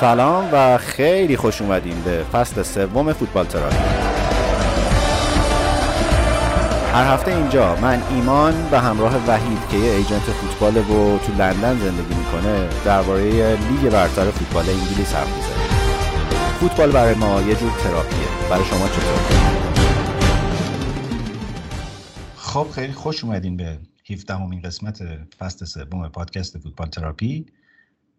سلام و خیلی خوش اومدین به فصل سوم فوتبال تراک. هر هفته اینجا من ایمان به همراه وحید که یه ایجنت فوتباله و تو لندن زندگی میکنه درباره لیگ برتر فوتبال انگلیس حرف میزنیم. فوتبال برای ما یه جور تراپیه، برای شما چطور؟ خب خیلی خوش اومدین به 17مین قسمت فصل سوم پادکست فوتبال تراپی.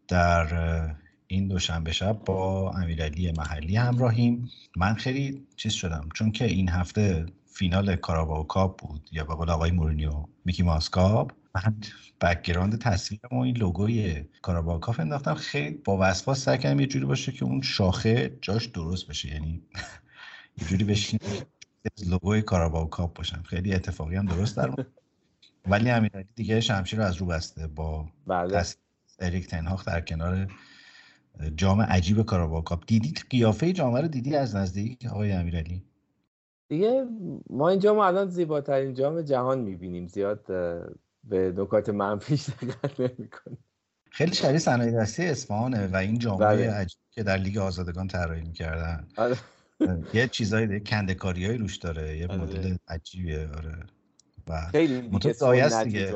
در این دوشنبه شب با امیرعلی محلی همراهیم. من خیلی چیز شدم چون که این هفته فینال کاراباو کاپ بود، یا به قول آقای مورینیو میکی ماوس کاپ. من بک‌گراند تصویرم و این لوگوی کاراباو کاپ انداختم، خیلی با وسواس سعی کردم یه جوری باشه که اون شاخه جاش درست بشه، یعنی یه جوری بشین لوگوی کاراباو کاپ باشم. خیلی اتفاقی هم درست در اومد، ولی امیرعلی دیگه شمشیر رو از رو بسته با اریک تن هاگ در کنار جام عجیب کاراباو کاپ. دیدید قیافه جام رو دیدی از نزدیک آقای امیرعلی؟ دیگه ما این جام الان زیباترین جام جهان می‌بینیم، زیاد به نکات منفیش دقت نمی‌کنیم. خیلی شبیه صنایع دستی اصفهانه و این جام عجیب که در لیگ آزادگان طراحی می‌کردن. یه چیزای دیگه کنده‌کاریای روش داره، یه مدل عجیبیه. آره و خیلی متضایست دیگه.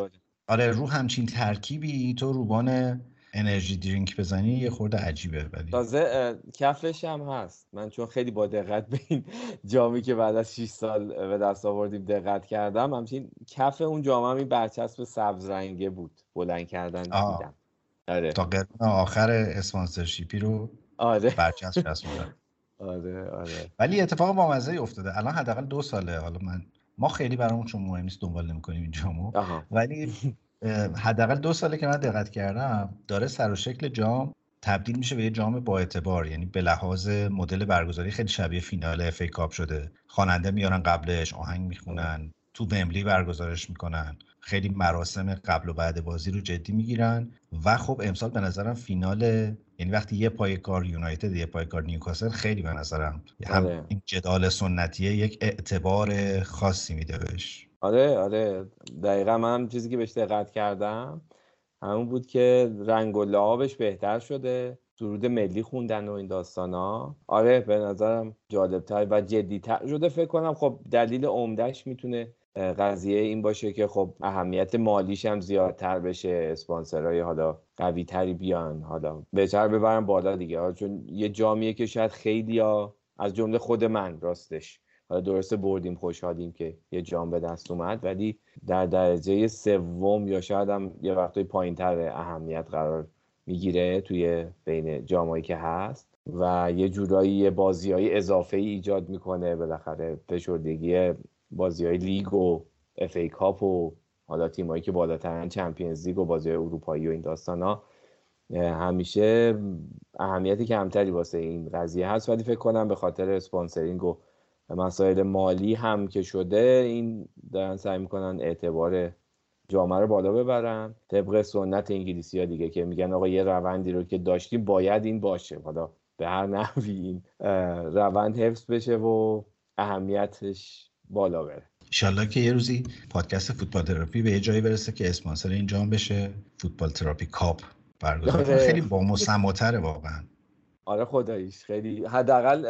آره رو همچین ترکیبی تو روبان انرژی درینک بزنی یه خورده عجیبه، ولی تازه کفش هم هست. من چون خیلی با دقت به این جامی که بعد از 6 سال به دست آوردیم دقت کردم، همچین کف اون جام هم این برچسب سبز رنگه بود، بلند کردن دیدم. آره تا قرن آخر اسپانسرشیپی رو آره برچسب رسوندن. آره ولی اتفاق با مزه‌ای افتاده. الان حداقل 2 ساله، حالا ما خیلی برامون چون مهم نیست دنبال نمی‌کنیم این جامو، ولی حداقل 2 ساله که من دقت کردم داره سر و شکل جام تبدیل میشه به یه جام با اعتبار، یعنی به لحاظ مدل برگزاری خیلی شبیه فینال اف ای کاپ شده. خواننده میارن قبلش آهنگ میخونن، تو ومبلی برگزارش میکنن، خیلی مراسم قبل و بعد بازی رو جدی میگیرن. و خب امسال به نظرم فینال، یعنی وقتی یه پای کار یونایتد یه پای کار نیوکاسل، خیلی به نظرم هم این جدال سنتیه یک اعتبار خاصی میده بهش. آره دقیقاً. من چیزی که بهش دقت کردم همون بود که رنگ و لعابش بهتر شده، سرود ملی خوندن و این داستانا آره به نظرم جالب‌تر و جدی‌تر شده. فکر کنم خب دلیل عمدهش میتونه قضیه این باشه که خب اهمیت مالیش هم زیادتر بشه، اسپانسرای حالا قوی تری بیان، حالا بهتر ببرن بالا دیگه، چون یه جامیه که شاید خیلی‌ها از جمله خود من راستش، حالا درسته بردیم خوشحالیم که یه جام به دست اومد، ولی در درجه سوم یا شاید هم یه وقتای پایین‌تر اهمیت قرار میگیره توی بین جامایی که هست، و یه جورایی بازی‌های اضافه‌ای ایجاد میکنه. بالاخره فشردگی بازی‌های لیگ و اف ای کاپ و حالا تیمایی که بالاترن چمپیونز لیگ و بازی‌های اروپایی و این داستانا همیشه اهمیت کمتری واسه این قضیه هست، ولی فکر کنم به خاطر اسپانسرینگ و مسائل مالی هم که شده این دارن سعی میکنن اعتبار جام رو بالا ببرن طبق سنت انگلیسی ها دیگه، که میگن آقا یه روندی رو که داشتیم باید این باشه، حالا به هر نحوی این روند حفظ بشه و اهمیتش بالا بره. انشالله که یه روزی پادکست فوتبال تراپی به یه جایی برسه که اسپانسر این جام بشه، فوتبال تراپی کاپ برگزار کنه. خیلی با مسموتره واقعا. آره خداییش خیلی حداقل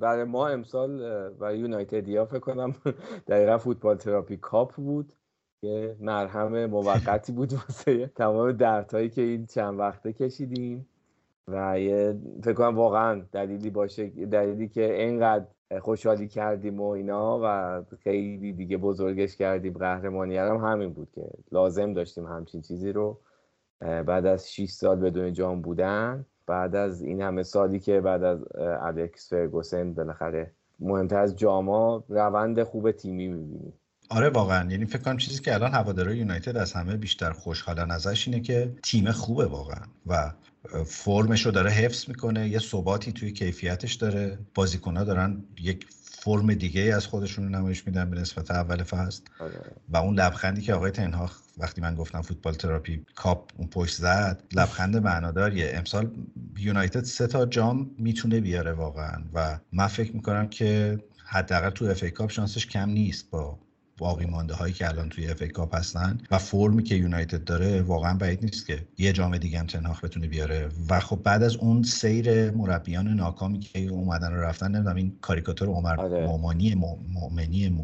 برای ما امسال و یونایتدیا فکر کنم دقیقاً فوتبال تراپی کاپ بود، یه مرهم موقتی بود واسه تمام دردهایی که این چند وقته کشیدیم، و یه فکر کنم واقعا دلیلی باشه، دلیلی که اینقدر خوشحالی کردیم و اینا و خیلی دیگه بزرگش کردیم، قهرمانیه هم همین بود که لازم داشتیم همچین چیزی رو بعد از 6 سال بدون جام بودن، بعد از این همه سالی که بعد از الکس فرگوسن بالاخره مهمتر از جاما روند خوب تیمی می‌بینی. آره واقعا، یعنی فکر کنم چیزی که الان هوادارهای یونایتد از همه بیشتر خوشحالن ازش اینه که تیم خوبه واقعا و فرمش رو داره حفظ میکنه، یه ثباتی توی کیفیتش داره، بازیکن‌ها دارن یک فرم دیگه از خودشون رو نمایش میدن به نسبت اول فصل. و اون لبخندی که آقای تن هاگ وقتی من گفتم فوتبال تراپی کاپ اون پشت زد، لبخند معناداریه. امسال یونایتد 3 تا جام میتونه بیاره واقعا، و من فکر میکنم که حداقل تو اف ای کاپ شانسش کم نیست با باقی مانده هایی که الان توی اف ای کاپ هستن و فرمی که یونایتد داره، واقعا بعید نیست که یه جام دیگه هم تنهاخ بتونه بیاره. و خب بعد از اون سیر مربیان ناکامی که اومدن و رفتن، نمیدونم این کاریکاتور عمر مومنی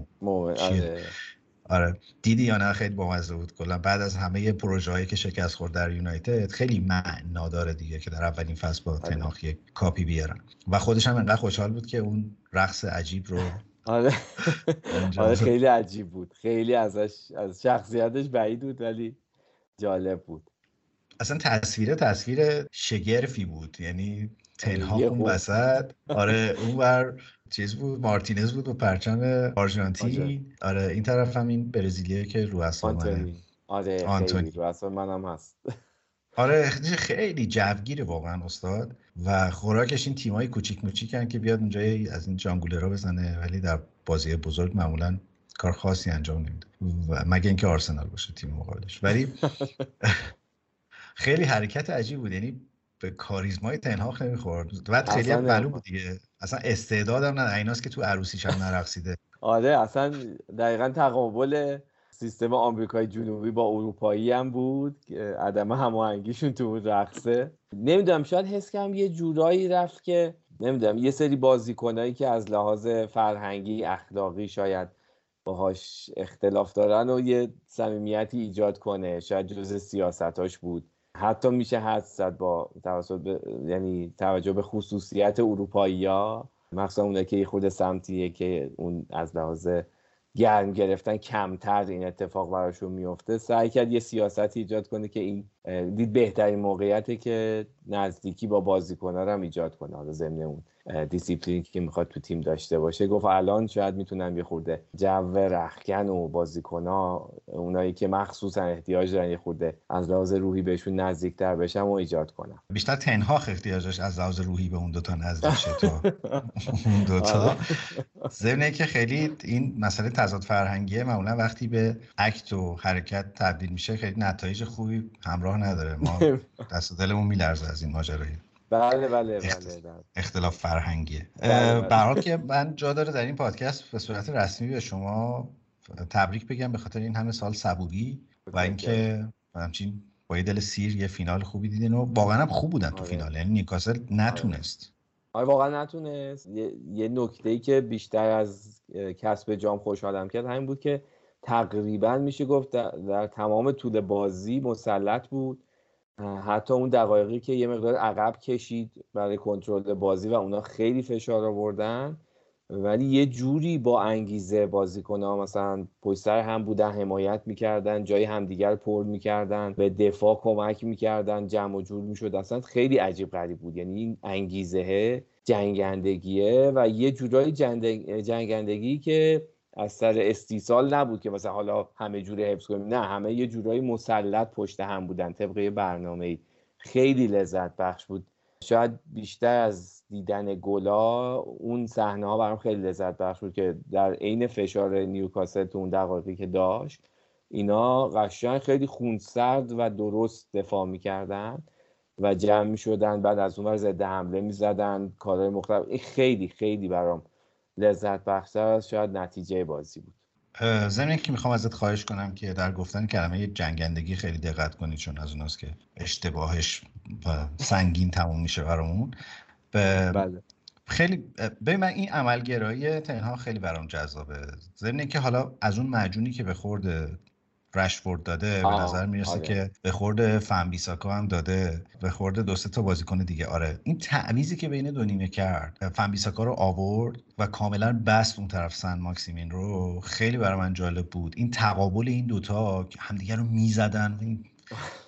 آره دیدی یا نه؟ خیلی بامزه بود. کلا بعد از همه پروژه‌هایی که شکست خورد در یونایتد، خیلی معنا داره دیگه که در اولین فصل با تنهاخ یک کاپی بیارن. و خودش هم انقدر خوشحال بود که اون رقص عجیب رو آره خیلی عجیب بود، خیلی ازش از شخصیتش بعید بود ولی جالب بود. اصلا تصویر شگرفی بود، یعنی تنهاخ اون وسط آره اونور چیز بود، مارتینز بود و پرچم آرژانتین، آره این طرف هم این برزیلیه که رو اصلا منه، آره آنتونی رو اصلا منم هست آره خیلی جوگیره واقعا استاد. و خوراکش این تیمای کوچیک موچیکن که بیاد اونجا از این جانگوله را بزنه، ولی در بازی بزرگ معمولا کار خاصی انجام نمیده مگه اینکه آرسنال باشه تیم مقابلش. ولی خیلی حرکت عجیب بود، یعنی به کاریزمای تنهاخ نمیخورد و خیلی هم معلوم بود دیگه، اصلا استعدادم نه ایناست که تو عروسیش هم نرقصیده آره اصلا دقیقاً تقابل سیستم آمریکای جنوبی با اروپایی هم بود، عدم هماهنگیشون تو اون رقصه. نمیدونم شاید حس کنم یه جورایی رفت که نمیدونم یه سری بازیکنایی که از لحاظ فرهنگی اخلاقی شاید باهاش اختلاف دارن و یه صمیمیتی ایجاد کنه، شاید جزء سیاستاش بود. حتی میشه حد زد با یعنی توجه به خصوصیت اروپایی‌ها، مخصوصا اونایی که خود سمتیه که اون از لحاظ گرم گرفتن کمتر این اتفاق براشون میفته، سعی کرد یه سیاستی ایجاد کنه که این دید بهترین موقعیته که نزدیکی با بازیکن‌ها رو هم ایجاد کنه، حالا ضمن اون دیسیپلینی که میخواد تو تیم داشته باشه. گفت الان شاید میتونم یه خورده جو رختکن و بازیکن‌ها اونایی که مخصوصا احتیاج دارن یه خورده از لحاظ روحی بهشون نزدیک‌تر بشم و ایجاد کنم. بیشتر تنهاخ احتیاجش از لحاظ روحی به اون دوتا نزدیک شه تا اون دوتا، ضمن که خیلی این مسئله تضاد فرهنگیه، معمولا وقتی به اکت و حرکت تبدیل میشه خیلی نتایج خوبی همراه نداره. ما دست دلمون میلرزه از این ماجرایی. بله. اختلاف فرهنگیه. به هر حال که من جا داره در این پادکست به صورت رسمی به شما تبریک بگم به خاطر این همه سال صبوری و اینکه همچین با یه دل سیر یه فینال خوبی دیدین و واقعا هم خوب بودن تو فینال، یعنی نیوکاسل نتونست. آره واقعا نتونست. یه نکته‌ای که بیشتر از کسب جام خوشحالم کرد همین بود که تقریبا میشه گفت در تمام طول بازی مسلط بود، حتی اون دقایقی که یه مقدار عقب کشید برای کنترل بازی و اونا خیلی فشار آوردن، ولی یه جوری با انگیزه بازیکن‌ها مثلا پشت سر هم بودن، حمایت می‌کردن، جای همدیگر پر می‌کردن، به دفاع کمک می‌کردن، جمع و جور می‌شد. اصلا خیلی عجیب غریب بود، یعنی این انگیزه جنگندگیه و یه جورایی جنگندگی که از سر استیصال نبود که مثلا حالا همه جوره حفظ کنیم، نه همه یه جورایی مسلط پشت هم بودن طبقه برنامه‌ای. خیلی لذت بخش بود، شاید بیشتر از دیدن گلا اون صحنه‌ها برام خیلی لذت بخش بود که در عین فشار نیوکاسل تو اون دقایقی که داشت اینا قشنگ خیلی خونسرد و درست دفاع می‌کردن و جمع می‌شدن، بعد از اونور ضد حمله می‌زدن، کارهای مختلف. خیلی خیلی برام لذت بخشتر شاید نتیجه بازی بود. ضمن اینکه میخوام ازت خواهش کنم که در گفتن کلمه جنگندگی خیلی دقت کنی، چون از اوناست که اشتباهش سنگین تموم میشه برامون. بله. خیلی به من این عملگرایی تنها خیلی برام جذابه، ضمن اینکه حالا از اون معجونی که به خورد رشفورد داده به نظر میرسه که به خورد فنبیساکا هم داده، به خورد دو سه تا بازیکن دیگه. آره این تعویضی که بین دو نیمه کرد، فنبیساکا رو آورد و کاملا بست اون طرف سن ماکسیمین رو، خیلی برای من جالب بود این تقابل این دوتا که همدیگه رو میزدن، این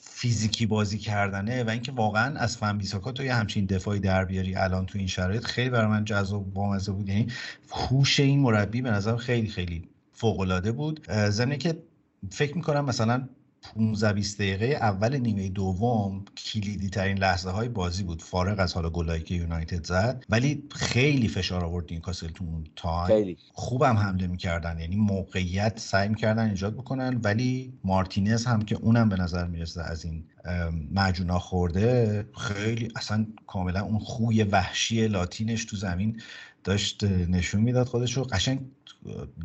فیزیکی بازی کردنه و اینکه واقعا از فنبیساکا تو یه همچین دفاعی در بیاری الان تو این شرایط، خیلی برای من جذاب و بامزه بود. یعنی هوش این مربی به نظر خیلی خیلی فوق العاده بود. ضمن اینکه فکر میکنم مثلا 15-20 دقیقه اول نیمه دوم کلیدی ترین لحظه های بازی بود، فارغ از حالا گلایی که یونایتد زد، ولی خیلی فشار آورد نیوکاسل تو اون تایم. خوبم حمله میکردن، یعنی موقعیت سعی میکردن ایجاد بکنن، ولی مارتینز هم که اونم به نظر میرسه از این معجونا خورده، خیلی اصلا کاملا اون خوی وحشی لاتینش تو زمین داشت نشون میداد خودش رو. قشنگ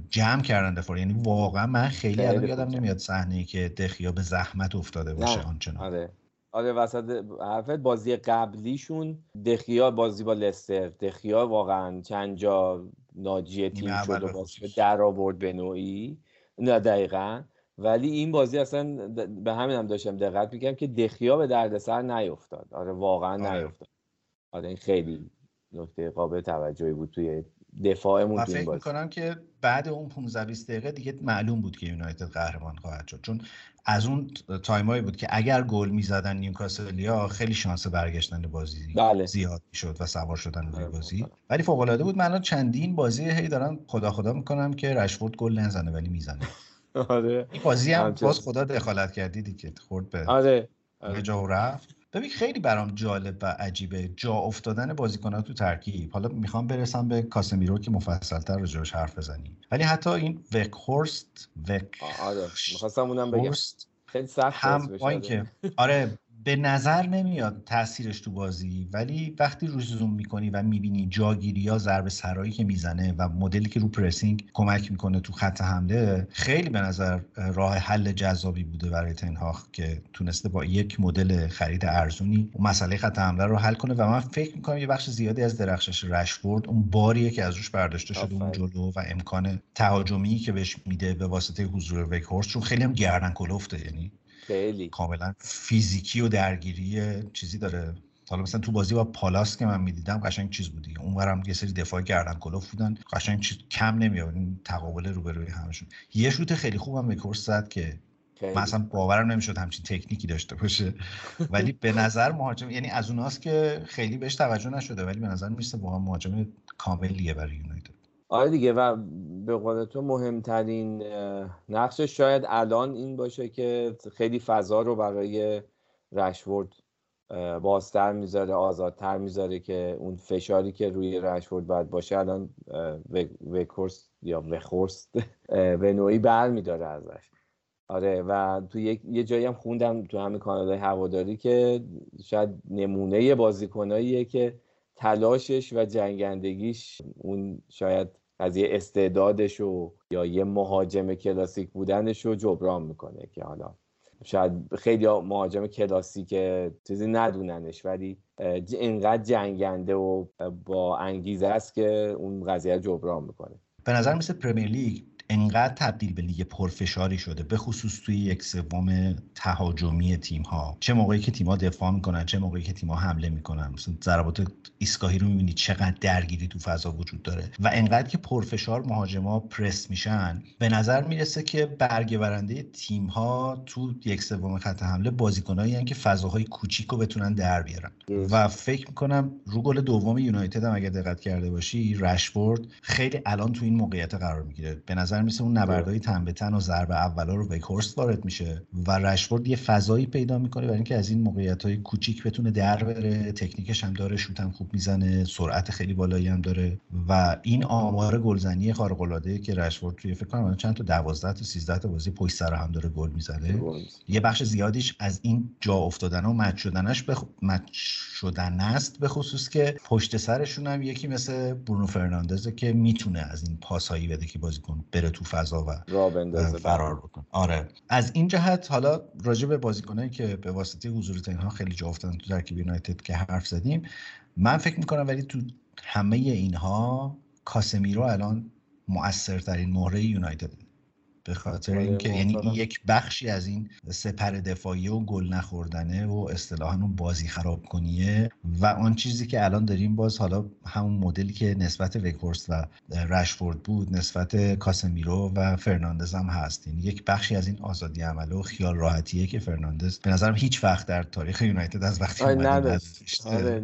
جمع کردن دفعه، یعنی واقعا من خیلی الان یادم نمیاد صحنه‌ای که دخیا به زحمت افتاده باشه آنچنان. آره وسط حرفت بازی قبلیشون دخیا، بازی با لستر، دخیا واقعا چند جا ناجی تیم شد و بازی در آورد به نوعی. نه دقیقاً، ولی این بازی اصلا به همین هم داشتم دقت می‌کردم که دخیا به دردسر نیفتاد. آره واقعا نیفتاد. آره این خیلی نکته قابل توجهی بود توی دفاعمون تو این بازی. فکر می‌کنم که بعد اون 15 20 دقیقه دیگه معلوم بود که یونایتد قهرمان خواهد شد، چون از اون تایمایی بود که اگر گل می‌زدن نیوکاسلیا خیلی شانس برگشتن بازی زیاد می‌شد و سوار شدن روی بازی. ولی فوق‌العاده بود. من الان چندین بازی هی دارم خدا می‌کنم که رشفورد گل نزنه ولی می‌زنه. آره این بازی هم باز خدا دخالت کردی دیگه، خورد به جا رفت. ببین خیلی برام جالب و عجیبه جا افتادن بازیکن‌ها تو ترکیب. حالا میخوام برسم به کاسمیرو که مفصل‌تر راجعش حرف بزنیم، ولی حتی این وکهورست می‌خواستم اونم بگم خیلی سخت بود با اینکه آره به نظر نمیاد تاثیرش تو بازی، ولی وقتی روش زوم میکنی و میبینی جاگیری‌ها، ضربه سرایی که میزنه و مدلی که رو پرسینگ کمک میکنه تو خط حمله، خیلی به نظر راه حل جذابی بوده برای تنهاخ که تونسته با یک مدل خرید ارزونی مسئله خط حمله رو حل کنه. و من فکر میکنم یه بخش زیادی از درخشش رشفورد اون باریه که از روش برداشته شده اون جلو و امکان تهاجمی که بهش میده به واسطه حضور وکهورست، چون خیلی هم گردن کلفته، یعنی خیلی کاملا فیزیکی و درگیری چیزی داره. حالا مثلا تو بازی با پالاس که من میدیدم قشنگ چیز بودی، اونورم یه سری دفاع گردن کلوف بودن، قشنگ چیز کم نمیاد، تقابل روبروی همشون. یه شوت خیلی خوبم بکورس زد که من اصلا باورم نمیشد همچین تکنیکی داشته باشه، ولی به نظر مهاجم، یعنی از اوناست که خیلی بهش توجه نشده، ولی به نظر میسته واقعا مهاجم کاملیه برای یونایتد. آره دیگه، و به قول تو مهمترین نقشش شاید الان این باشه که خیلی فضا رو برای رشفورد بازتر میذاره، آزادتر میذاره، که اون فشاری که روی رشفورد باید باشه الان وکهورست یا وکهورست به نوعی بر میداره ازش. آره و تو یه جایی هم خوندم تو همین کانال‌های هواداری که شاید نمونه بازیکناییه که تلاشش و جنگندگیش اون شاید از یه استعدادش و یا یه مهاجم کلاسیک بودنش رو جبران میکنه، که حالا شاید خیلی مهاجم کلاسیک چیزی ندوننش، ولی اینقدر جنگنده و با انگیزه است که اون قضیه جبران میکنه. به نظر مثل پرمیر لیگ انقدر تبدیل به لیگ پرفشاری شده، به خصوص توی یک سوم تهاجمی تیم‌ها، چه موقعی که تیم‌ها دفاع می‌کنن، چه موقعی که تیم‌ها حمله می‌کنن، مثلا ضربات ایستگاهی رو می‌بینی چقدر درگیری تو فضا وجود داره و انقدر که پرفشار مهاجم‌ها پرس میشن، به نظر میرسه که برگ برنده تیم‌ها تو یک سوم خط حمله بازیکنایی ان که فضاهای کوچیکو بتونن در بیارن. و فکر می‌کنم رو گل دوم یونایتد هم اگه دقت کرده باشی، رشفورد خیلی الان تو این موقعیت قرار می‌گیره. به نظر مثل اون نبردهای تن به تن و ضربه اولا رو وکهورست وارد میشه و رشفورد یه فضایی پیدا میکنه برای اینکه از این موقعیت‌های کوچیک بتونه در بره. تکنیکش هم داره، شوت هم خوب میزنه، سرعت خیلی بالایی هم داره و این آمار گلزنی خارق العاده که رشفورد توی فکر کنم چند تا 12 تا 13 تا بازی پشت سر هم داره گل میزنه، یه بخش زیادیش از این جا افتادن و مچ شدن است، به خصوص که پشت سرشون هم یکی مثل برونو فرناندز که میتونه از این پاسایی بده که بازیکن تو فضا و فرار بکن. آره از این جهت حالا راجع به بازیکنایی که به واسطه حضور تنها خیلی جا افتادن تو ترکیب یونایتد که حرف زدیم، من فکر میکنم ولی تو همه اینها کاسمیرو الان مؤثرترین مهره یونایتد، به خاطر اینکه یعنی این یک بخشی از این سپر دفاعی و گل نخوردنه و اصطلاحاً اون بازی خراب کنیه و آن چیزی که الان داریم، باز حالا همون مدلی که نسبت وکهورست و رشفورد بود نسبت کاسمیرو و فرناندز هم هست. یعنی یک بخشی از این آزادی عمل و خیال راحتیه که فرناندز به نظرم هیچ وقت در تاریخ یونایتد از وقتی اومد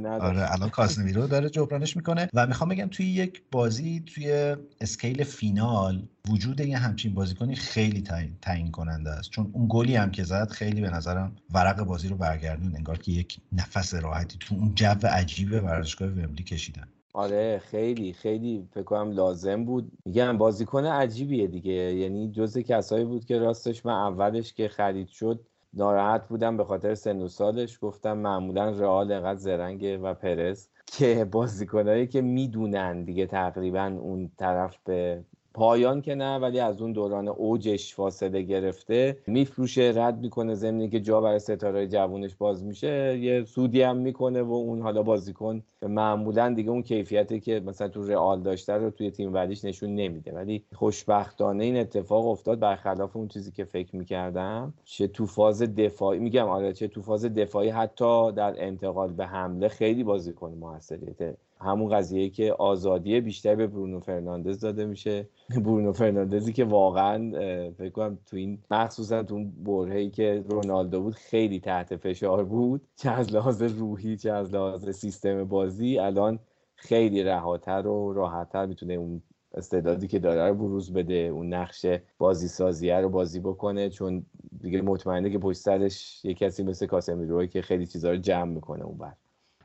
آره الان کاسمیرو داره جبرانش میکنه. و میخوام بگم توی یک بازی توی اسکیل فینال وجود این همچین بازیکنی خیلی تعیین کننده است، چون اون گلی هم که زد خیلی به نظرم ورق بازی رو برگردون، انگار که یک نفس راحتی تو اون جو عجیبه ورزشگاه ومبلی کشیدن. آره خیلی خیلی فکر کنم لازم بود. میگم بازیکن عجیبیه دیگه، یعنی جزء کسایی بود که راستش من اولش که خرید شد ناراحت بودم به خاطر سن و سالش. گفتم معمولا رئال انقدر زرنگه و پرس که بازیکنایی که میدونن دیگه تقریبا اون طرف به پایان که نه ولی از اون دوران اوجش فاصله گرفته میفروشه، رد میکنه، ضمن که جا برای ستاره جوانش باز میشه یه سودی هم میکنه و اون حالا بازیکن معمولا دیگه اون کیفیتی که مثلا تو رئال داشته رو توی تیم بعدیش نشون نمیده. ولی خوشبختانه این اتفاق افتاد برخلاف اون چیزی که فکر میکردم، چه تو فاز دفاعی میگم آره، چه تو فاز دفاعی حتی در انتقال به حمله خیلی بازیکن موثریه. همون قضیه که آزادی بیشتر به برونو فرناندز داده میشه، برونو فرناندزی که واقعا فکر کنم تو این مخصوصا تو اون برهه‌ای که رونالدو بود خیلی تحت فشار بود، چه از لحاظ روحی چه از لحاظ سیستم بازی، الان خیلی رهاتر و راحت‌تر میتونه اون استعدادی که داره رو بروز بده، اون نقش بازی سازیه رو بازی بکنه، چون دیگه مطمئنه که پشت سرش یه کسی مثل کاسمیرو که خیلی چیزا رو جمع میکنه اون بر.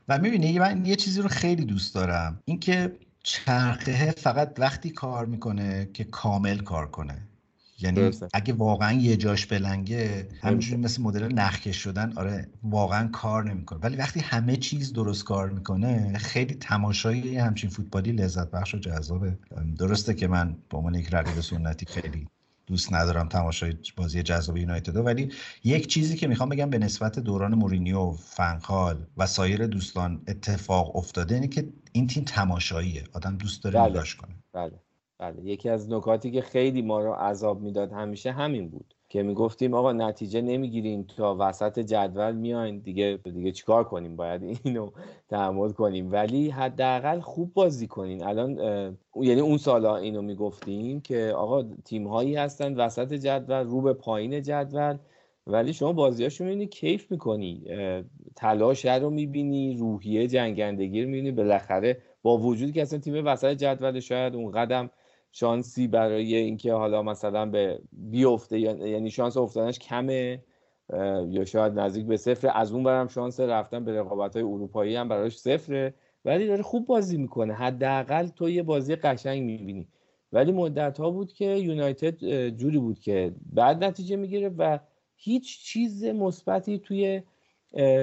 و میبینی من یه چیزی رو خیلی دوست دارم، این که چرخه فقط وقتی کار میکنه که کامل کار کنه، یعنی درسته. اگه واقعا یه جاش بلنگه همینجوری مثل مدل نخکش شدن آره واقعا کار نمیکنه، ولی وقتی همه چیز درست کار میکنه خیلی تماشایی همچین فوتبالی لذت بخش و جذابه. درسته که من با من یک رقیب سنتی خیلی دوست ندارم تماشای بازی جذاب یونایتد، ولی یک چیزی که میخوام بگم به نسبت دوران مورینیو، فنخال و سایر دوستان اتفاق افتاده اینه که این تیم تماشاییه، آدم دوست داره نگاش کنه. بله یکی از نکاتی که خیلی ما رو عذاب میداد همیشه همین بود که میگفتیم آقا نتیجه نمیگیرین تا وسط جدول میاین دیگه چیکار کنیم، باید اینو تعامل کنیم ولی حداقل خوب بازی کنین. الان یعنی اون سالا اینو میگفتیم که آقا تیم هایی هستن وسط جدول رو به پایین جدول ولی شما بازیاشو میبینی کیف میکنی، تلاش رو میبینی، روحیه جنگندگی رو میبینی، بالاخره با وجودی که اصلا تیم وسط جدول شاید اون قدم شانسی برای اینکه حالا مثلا به بیفته یعنی شانس افتادنش کمه یا شاید نزدیک به صفر، از اون برم شانس رفتن به رقابت‌های اروپایی هم براش صفره ولی داره خوب بازی میکنه، حداقل تو یه بازی قشنگ میبینی. ولی مدت‌ها بود که یونایتد جوری بود که بعد نتیجه میگیره و هیچ چیز مثبتی توی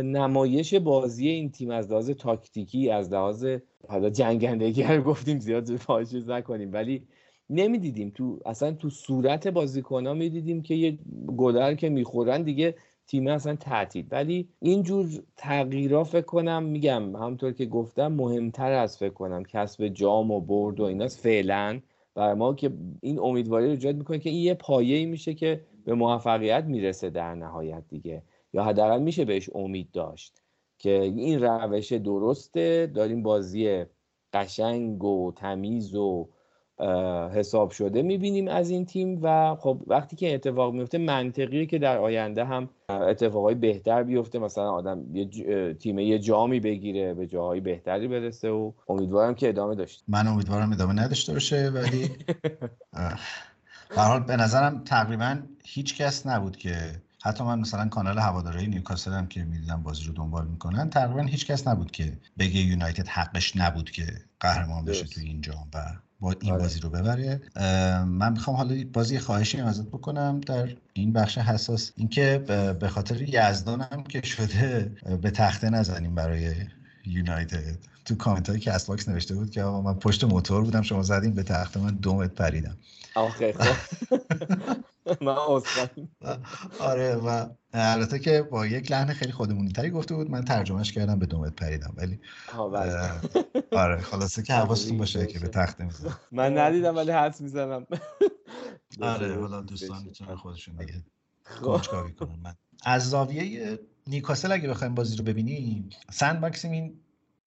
نمایش بازی این تیم از لحاظ تاکتیکی از لحاظ حالا جنگندگی رو گفتیم زیاد فاحش نکنیم ولی نمیدیدیم، تو اصلا تو صورت بازیکن‌ها میدیدیم که یه گلر که میخورن دیگه تیم اصلا تعطیل. ولی اینجور تغییرا فکر کنم میگم همونطور که گفتم مهمتر از فکر کنم کسب جام و برد و ایناست، فعلا برای ما که این امیدواری رو ایجاد میکنه که این یه پایه‌ای میشه که به موفقیت میرسه در نهایت دیگه، یا حداقل میشه بهش امید داشت که این روش درسته، داریم بازی قشنگ و تمیز و حساب شده میبینیم از این تیم و خب وقتی که اتفاق میفته منطقیه که در آینده هم اتفاقای بهتر بیفته، مثلا آدم یه جامی بگیره به جاهای بهتری برسه و امیدوارم که ادامه داشت. من امیدوارم ادامه نداشته باشه ولی به هر حال به نظرم تقریبا هیچ کس نبود که حتی من مثلا کانال هواداری نیوکاسل هم که می‌دیدم بازی رو دنبال می‌کنن تقریباً هیچ کس نبود که بگه یونایتد حقش نبود که قهرمان بشه تو این جام و با این بازی رو ببره. من می‌خوام حالا بازی خواهشی ازت بکنم در این بخش حساس، اینکه به خاطر یزدانم که شده به تخته نزنیم برای یونایتد. تو کامنتایی که از باکس نوشته بود که آقا من پشت موتور بودم شما زدین به تخته من دومت پریدم. آخه خب من اصلا آره و البته که با یک لحن خیلی خودمونی تری گفته بود، من ترجمهش کردم به دومت پریدم ولی آره خلاصه که حواستون باشه که به تخته میزنم. من ندیدم ولی حدس میزنم. آره والا دوستان میتونن خودشون دیگه کنجکاوی کنن. من از زاویه نیوکاسل اگه بخوایم بازی رو ببینیم، سند ماکسیمین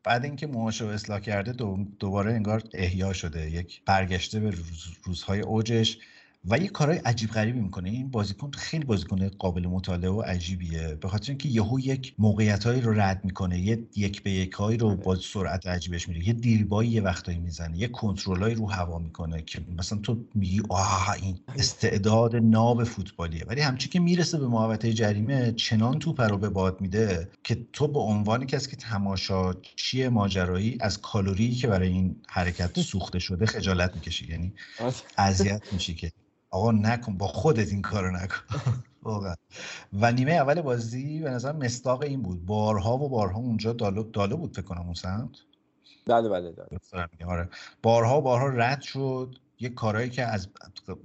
بعد اینکه موهاشو اصلاح کرده دوباره انگار احیا شده، یک برگشته به روزهای اوجش و یه کارهای عجیب غریبی میکنه. این بازیکن خیلی بازیکن قابل مطالعه و عجیبیه به خاطر اینکه یهو یک موقعیتایی رو رد میکنه، یک به یکایی رو با سرعت عجیبش میره، یه دیربایی یه وقتایی میزنه، یه کنترلای رو هوا میکنه که مثلا تو میگی آه این استعداد ناب فوتبالیه، ولی همچین که میرسه به محوطه جریمه چنان توپ رو به باد میده که تو به عنوان کسی که تماشاچی ماجرایی از کالوری که برای این حرکت سوخته شده خجالت میکشی، یعنی اذیت میشی که آقا نکن، با خودت این کارو نکن. واقعا. و نیمه اول بازی به نظر مصداق این بود، بارها و بارها اونجا دالو بود فکر کنم اون سمت. بله. آره. بارها رد شد، یه کارایی که از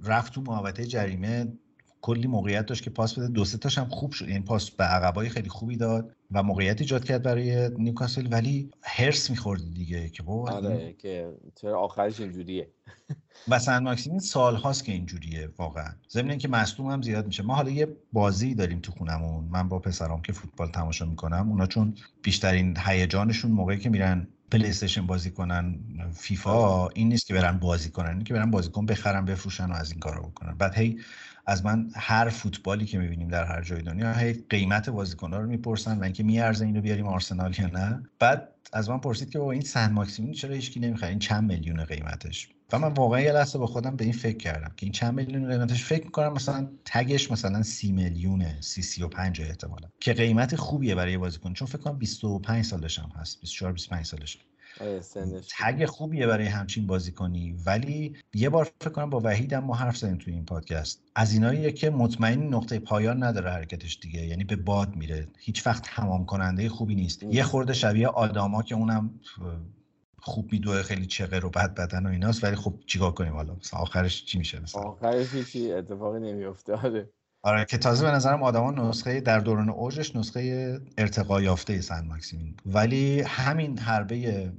رفت تو محوطه جریمه کلی موقعیت داشت که پاس بده، دو سه تاش هم خوب شد، این پاس به عقبای خیلی خوبی داد و موقعیت ایجاد کرد برای نیوکاسل، ولی هرس می‌خورد دیگه که آره که چرا آخرش اینجوریه. و سن ماکسیمین سال‌هاست که اینجوریه واقعا، ضمن اینکه مصدوم هم زیاد میشه. ما حالا یه بازی داریم تو خونمون، من با پسرام که فوتبال تماشا می‌کنم، اونا چون بیشترین هیجانشون موقعی که میرن پلی استیشن بازی کنن، فیفا، این نیست که برن بازی کنن، این که برن بازیکن بخرن بفروشن و از این کارا بکنن. بعد هی از من هر فوتبالی که می‌بینیم در هر جای دنیا هی قیمت بازیکن‌ها رو می‌پرسن و اینکه میارزه اینو بیاریم آرسنال یا نه. بعد از من پرسید که بابا این سن ماکسیمین چرا هیچکی نمی‌خره، این چند میلیون قیمتش؟ و من واقعا یه لحظه با خودم به این فکر کردم که این چند میلیون قیمتش، فکر می‌کنم مثلا تگش مثلا 30 میلیونه، 35 احتمالاً، که قیمت خوبیه برای بازیکن، چون فکر کنم 25 سالش هم هست، 24 25 سالشه. تگ خوبیه برای همچین بازیکنی. ولی یه بار فکر کنم با وحید هم ما حرف زدیم توی این پادکست، از ایناییه که مطمئن نقطه پایان نداره حرکتش دیگه، یعنی به باد میره، هیچ وقت تمام کننده خوبی نیست. یه خورده شبیه آداما که اونم خوب میدوه، خیلی چغر و بد بدن و ایناست، ولی خب چیکار کنیم حالا، آخرش چی میشه؟ مثلا آخرش هیچی اتفاقی نمیفته. آره، که تازه به نظرم آدمان نسخه در دوران اوجش نسخه ارتقا یافته سن ماکسیمین، ولی همین حربه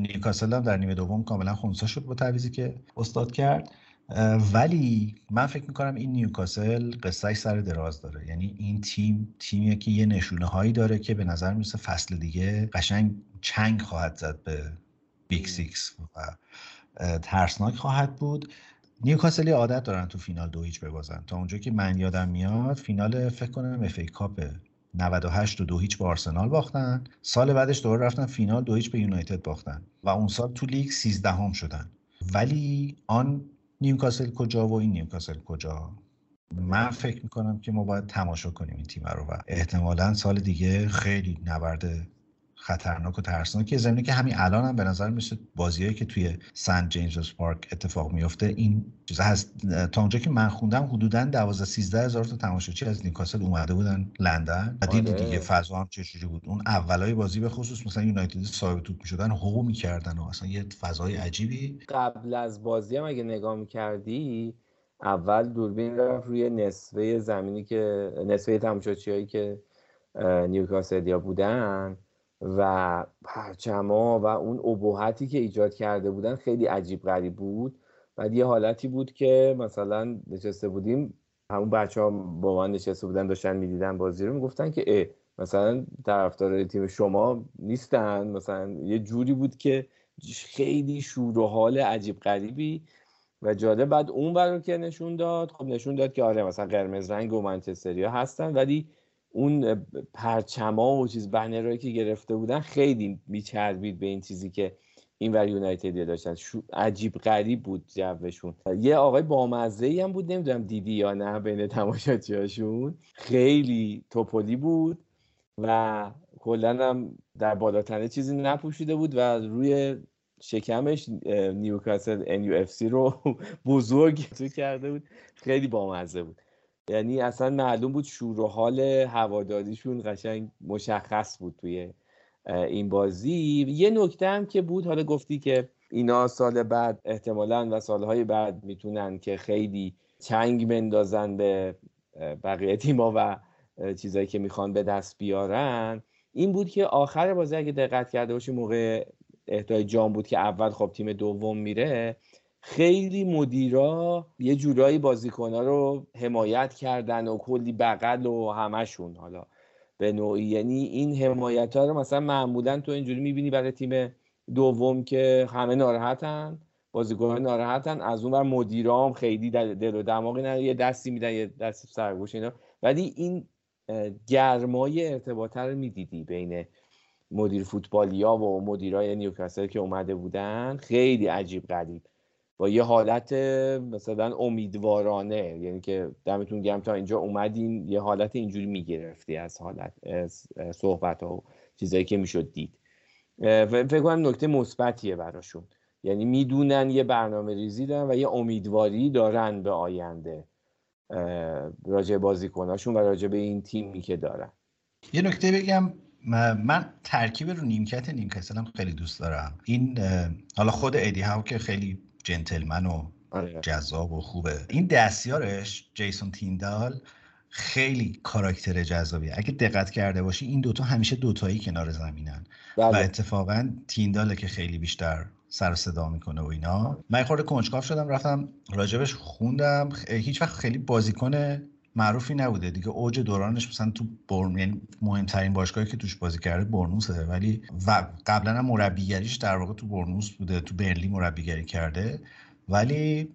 نیوکاسل هم در نیمه دوم کاملا خونسا شد با تعویضی که استاد کرد. ولی من فکر میکنم این نیوکاسل قصهش سر دراز داره، یعنی این تیمیه که یه نشونه هایی داره که به نظر میرسه فصل دیگه قشنگ چنگ خواهد زد به بیگ سیکس و ترسناک خواهد بود. نیوکاسل عادت دارن تو فینال 2-0 ببازن، تا اونجا که من یادم میاد فینال فکر کنم اف ای کاپ 98 2-0 به آرسنال باختن، سال بعدش دوباره رفتن فینال 2-0 به یونایتد باختن و اون سال تو لیگ 13ام شدن. ولی آن نیوکاسل کجا و این نیوکاسل کجا؟ من فکر میکنم که ما باید تماشا کنیم این تیم رو و احتمالاً سال دیگه خیلی نبرد خطرناک و ترسناکه. ضمن اینکه همین الان هم به نظر میاد بازیایی که توی سنت جیمز پارک اتفاق میفته، این چیزا هست. تا اونجا که من خوندم حدوداً 12-13 هزار تا تماشاچی از نیوکاسل اومده بودن لندن. دیدی دیگه فضا هم چجوری بود اون اولای بازی، به خصوص مثلا یونایتد صاحب توپ میشدن هو میکردن و اصلا یه فضای عجیبی. قبل از بازی هم اگه نگاه میکردی، اول دوربین رفت روی نصفه زمینی که نصفه تماشاچیایی که نیوکاسلیا بودن و پرچما و اون ابهتی که ایجاد کرده بودن خیلی عجیب غریب بود. بعد یه حالتی بود که مثلا نشسته بودیم، همون بچه‌ها با من نشسته بودن داشتن می‌دیدن بازی رو، میگفتن که مثلا طرفدارای تیم شما نیستن، مثلا یه جوری بود که خیلی شور و حال عجیب غریبی و جالب. بعد اون برو که نشون داد، خب نشون داد که آره مثلا قرمز رنگ و منچستریا هستن، ولی اون پرچما و چیز بنرایی که گرفته بودن خیلی میچربید به این چیزی که اینور یونایتد داشتن. عجیب غریب بود جوشون. یه آقای بامزه‌ای هم بود، نمیدونم دیدی یا نه، بین تماشاچیاشون خیلی توپلی بود و کلا هم در بالاتنه چیزی نپوشیده بود و روی شکمش نیوکاسل NUFC رو بزرگ تو کرده بود. خیلی بامزه بود، یعنی اصلا معلوم بود شور و حال هواداریشون قشنگ مشخص بود توی این بازی. یه نکته هم که بود، حالا گفتی که اینا سال بعد احتمالاً و سالهای بعد میتونن که خیلی چنگ بندازن به بقیه تیما و چیزایی که میخوان به دست بیارن، این بود که آخر بازی اگه دقت کرده باشی موقع اهدای جام بود که اول خب تیم دوم میره، خیلی مدیرا یه جورایی بازیکن‌ها رو حمایت کردن و کلی بغل و همشون، حالا به نوعی، یعنی این حمایت‌ها رو مثلا معمولاً تو اینجوری می‌بینی برای تیم دوم که همه ناراحتن، بازیکن‌ها ناراحتن، از اون ور مدیرام خیلی دل و دماغی نداره، یه دستی میدن یه دستی سرگوش اینا، ولی این گرمای ارتباطه رو می‌دیدی بین مدیر فوتبالیا و مدیرای نیوکاسل که اومده بودن، خیلی عجیب غریب با یه حالت مثلا امیدوارانه، یعنی که دمتون گرم تا اینجا اومدین، یه حالت اینجوری میگرفتی از حالت از صحبت ها و چیزایی که میشد دید. فکر کنم نکته مثبتیه براشون، یعنی میدونن یه برنامه ریزی دارن و یه امیدواری دارن به آینده راجع بازیکناشون و راجع به این تیمی که دارن. یه نکته بگم، من ترکیب رو نیمکت هم خیلی دوست دارم. این حالا خود ادی هاو که خیلی جنتلمن و جذاب و خوبه، این دستیارش جیسون تیندال خیلی کاراکتر جذابیه. اگه دقت کرده باشی این دوتا همیشه دوتایی کنار زمینن بله. و اتفاقا تینداله که خیلی بیشتر سر صدا میکنه و اینا. من خورده کنجکاو شدم، رفتم راجبش خوندم. هیچ وقت خیلی بازیکن معروفی نبوده دیگه. اوج دورانش مثلا تو برن، یعنی مهمترین باشگاهی که توش بازی کرده برنوسه، ولی و قبلا هم مربیگریش در واقع تو برنوس بوده، تو برنلی مربیگری کرده، ولی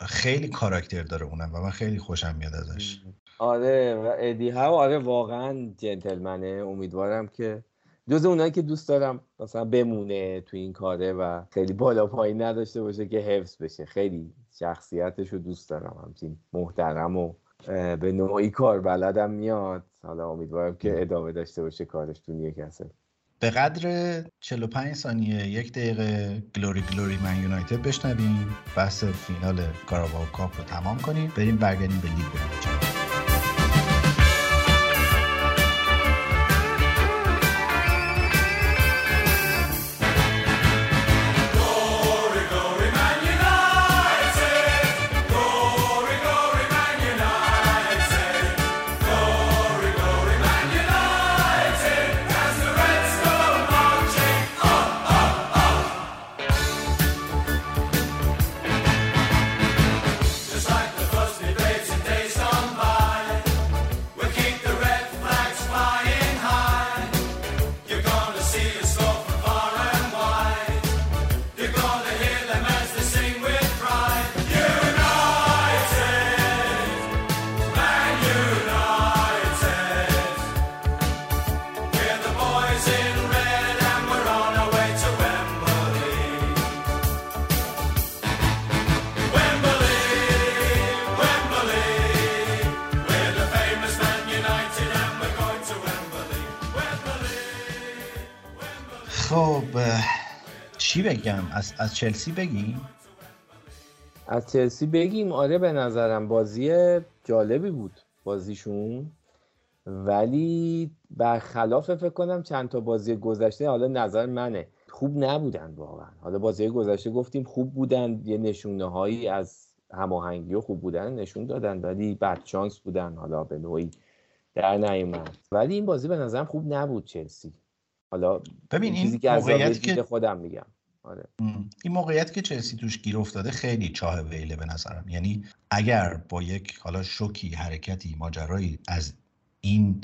خیلی کاراکتر داره اونم و من خیلی خوشم میاد ازش. آره ادی هاو آره واقعا جنتلمنه. امیدوارم که جز اونایی که دوست دارم مثلا بمونه تو این کاره و خیلی بالا پایین نداشته باشه که حفظ بشه. خیلی شخصیتش رو دوست دارم، همچین محترم و به نوعی کار بلدم میاد. حالا امیدوارم که ادامه داشته باشه کارش تو یک کسل. به قدر 45 ثانیه یک دقیقه گلوری گلوری من یونایتد بشنویم، بحث فینال کاراباو کاپ رو تمام کنیم، بریم برگردیم به لیگ بریم. بگم از چلسی بگیم، از چلسی بگیم. آره به نظرم بازی جالبی بود بازیشون، ولی برخلاف فکر کنم چند تا بازی گذشته، حالا نظر منه، خوب نبودن واقعا. حالا بازی گذشته گفتیم خوب بودن، یه نشونه هایی از هماهنگی و خوب بودن نشون دادن، ولی بد شانس بودن حالا به نوعی در نیامد. ولی این بازی به نظرم خوب نبود چلسی. حالا ببین این موقعیت که خودم میگم آره. این موقعیت که چلسی توش گیر افتاده خیلی چاه ویله به نظرم. یعنی اگر با یک حالا شوکی، حرکتی، ماجرایی از این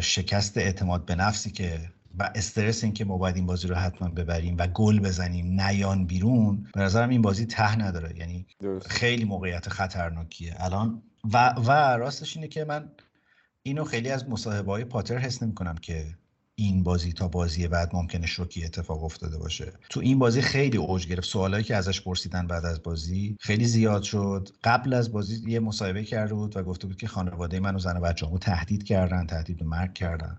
شکست اعتماد به نفسی که و استرس این که ما باید این بازی رو حتما ببریم و گل بزنیم نیان بیرون، به نظرم این بازی ته نداره. یعنی خیلی موقعیت خطرناکیه الان و راستش اینه که من اینو خیلی از مصاحبه‌های پاتر حس نمی‌کنم که این بازی تا بازی بعد ممکنه شوکی اتفاق افتاده باشه. تو این بازی خیلی اوج گرفت. سوالایی که ازش پرسیدن بعد از بازی خیلی زیاد شد. قبل از بازی یه مصاحبه کرده بود و گفته بود که خانواده من و زن و بچه‌هامو تهدید کردن، تهدید به مرگ کردن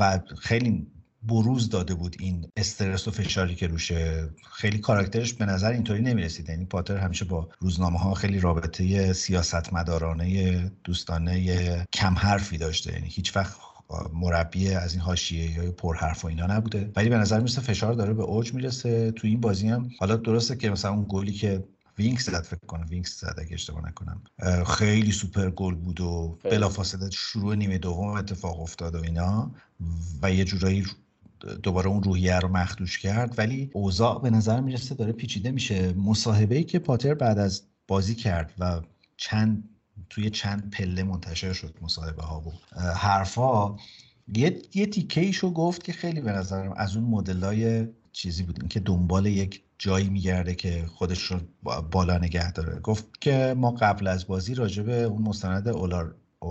و خیلی بروز داده بود این استرس و فشاری که روشه. خیلی کاراکترش به نظر اینطوری نمی‌رسید. یعنی پاتر همیشه با روزنامه‌ها خیلی رابطه سیاستمدارانه، دوستانه، کم حرفی داشته. یعنی هیچ وقت مربی از این حاشیه یا پرحرف و اینا نبوده، ولی به نظر میاد فشار داره به اوج میرسه. تو این بازی هم حالا درسته که مثلا اون گلی که وینکس زد، فکر کنم وینکس زد اگه اشتباه نکنم، خیلی سوپر گل بود و بلافاصله شروع نیمه دوم اتفاق افتاد و اینا و یه جورایی دوباره اون روحیه رو مخدوش کرد، ولی اوضاع به نظر میرسه داره پیچیده میشه. مصاحبه‌ای که پاتر بعد از بازی کرد و توی چند پله منتشر شد مصاحبه ها و حرفا، یه تیکه‌ایشو گفت که خیلی به نظرم از اون مدلای چیزی بود، این که دنبال یک جایی میگرده که خودش رو بالا نگه داره. گفت که ما قبل از بازی راجع به اون مستند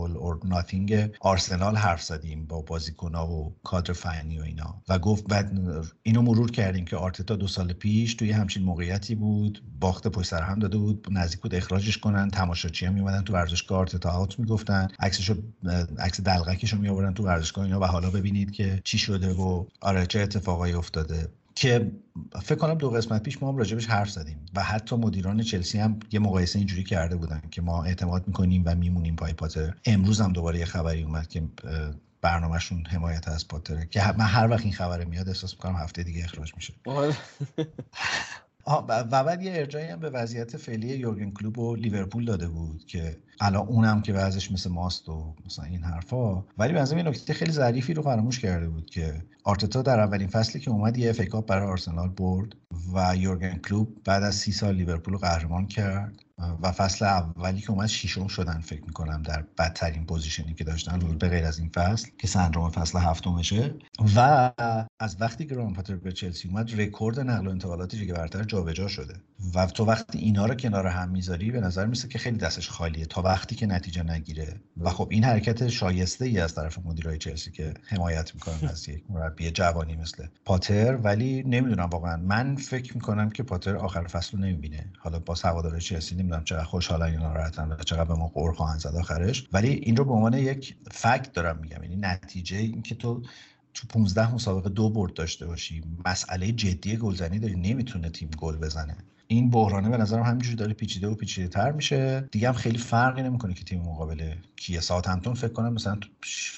All or Nothing آرسنال حرف زدیم با بازیکن‌ها و کادر فنی و اینا و گفت بعد اینو مرور کردیم که آرتتا 2 سال پیش توی همچین موقعیتی بود، باخت پشت سر هم داده بود، نزدیک بود اخراجش کنن، تماشاگرها میومدن تو ورزشگاه آرتتا اوت میگفتن، عکس دلقکشو میآوردن تو ورزشگاه اینا و حالا ببینید که چی شده و آره چه اتفاقایی افتاده. که فکر کنم 2 قسمت پیش ما هم راجبش حرف زدیم و حتی مدیران چلسی هم یه مقایسه اینجوری کرده بودن که ما اعتماد میکنیم و میمونیم پای پاتر. امروز هم دوباره یه خبری اومد که برنامهشون حمایت از پاتره، که من هر وقت این خبر میاد احساس میکنم هفته دیگه اخراج میشه. و بعد یه ارجاعی هم به وضعیت فعلی یورگن کلوپ و لیورپول داده بود که الان اونم که وضعش مثل ماست و مثلا این حرفا، ولی بنظرم این نکته خیلی ظریفی رو فراموش کرده بود که آرتتا در اولین فصلی که اومد یه FA کاپ برای آرسنال برد و یورگن کلوپ بعد از 30 سال لیورپول رو قهرمان کرد و فصل اولی که اومد 6م شدن فکر می‌کنم در بدترین پوزیشنی که داشتن به غیر از این فصل که سندرم فصل 7مشه. و از وقتی که ران پاتر به چلسی اومد رکورد نقل و انتقالات لیگ برتر جابجا شده و تو وقتی اینا رو کنار هم می‌ذاری به نظر میسه که خیلی دستش خالیه تا وقتی که نتیجه نگیره. و خب این حرکت شایسته‌ای از طرف مدیرای چلسی که حمایت می‌کنن از یک مربی جوانی مثل پاتر، ولی نمیدونم واقعا من فکر می‌کنم که پاتر آخر فصل رو نمی‌بینه. حالا با هواداری چلسی نمیدونم چقدر خوشحالن یا ناراحتن و چقدر به ما قور خواهند زد آخرش، ولی این رو به عنوان یک فکت دارم میگم. یعنی نتیجه این که تو 15 مسابقه 2 برد داشته باشی، مسئله جدی گلزنی داری، نمیتونه تیم گل بزنه، این بحرانه به نظرم همینجوری داره پیچیده و پیچیده تر میشه دیگه. هم خیلی فرقی نمیکنه که تیم مقابل کیه. ساوثهمپتون فکر کنم مثلا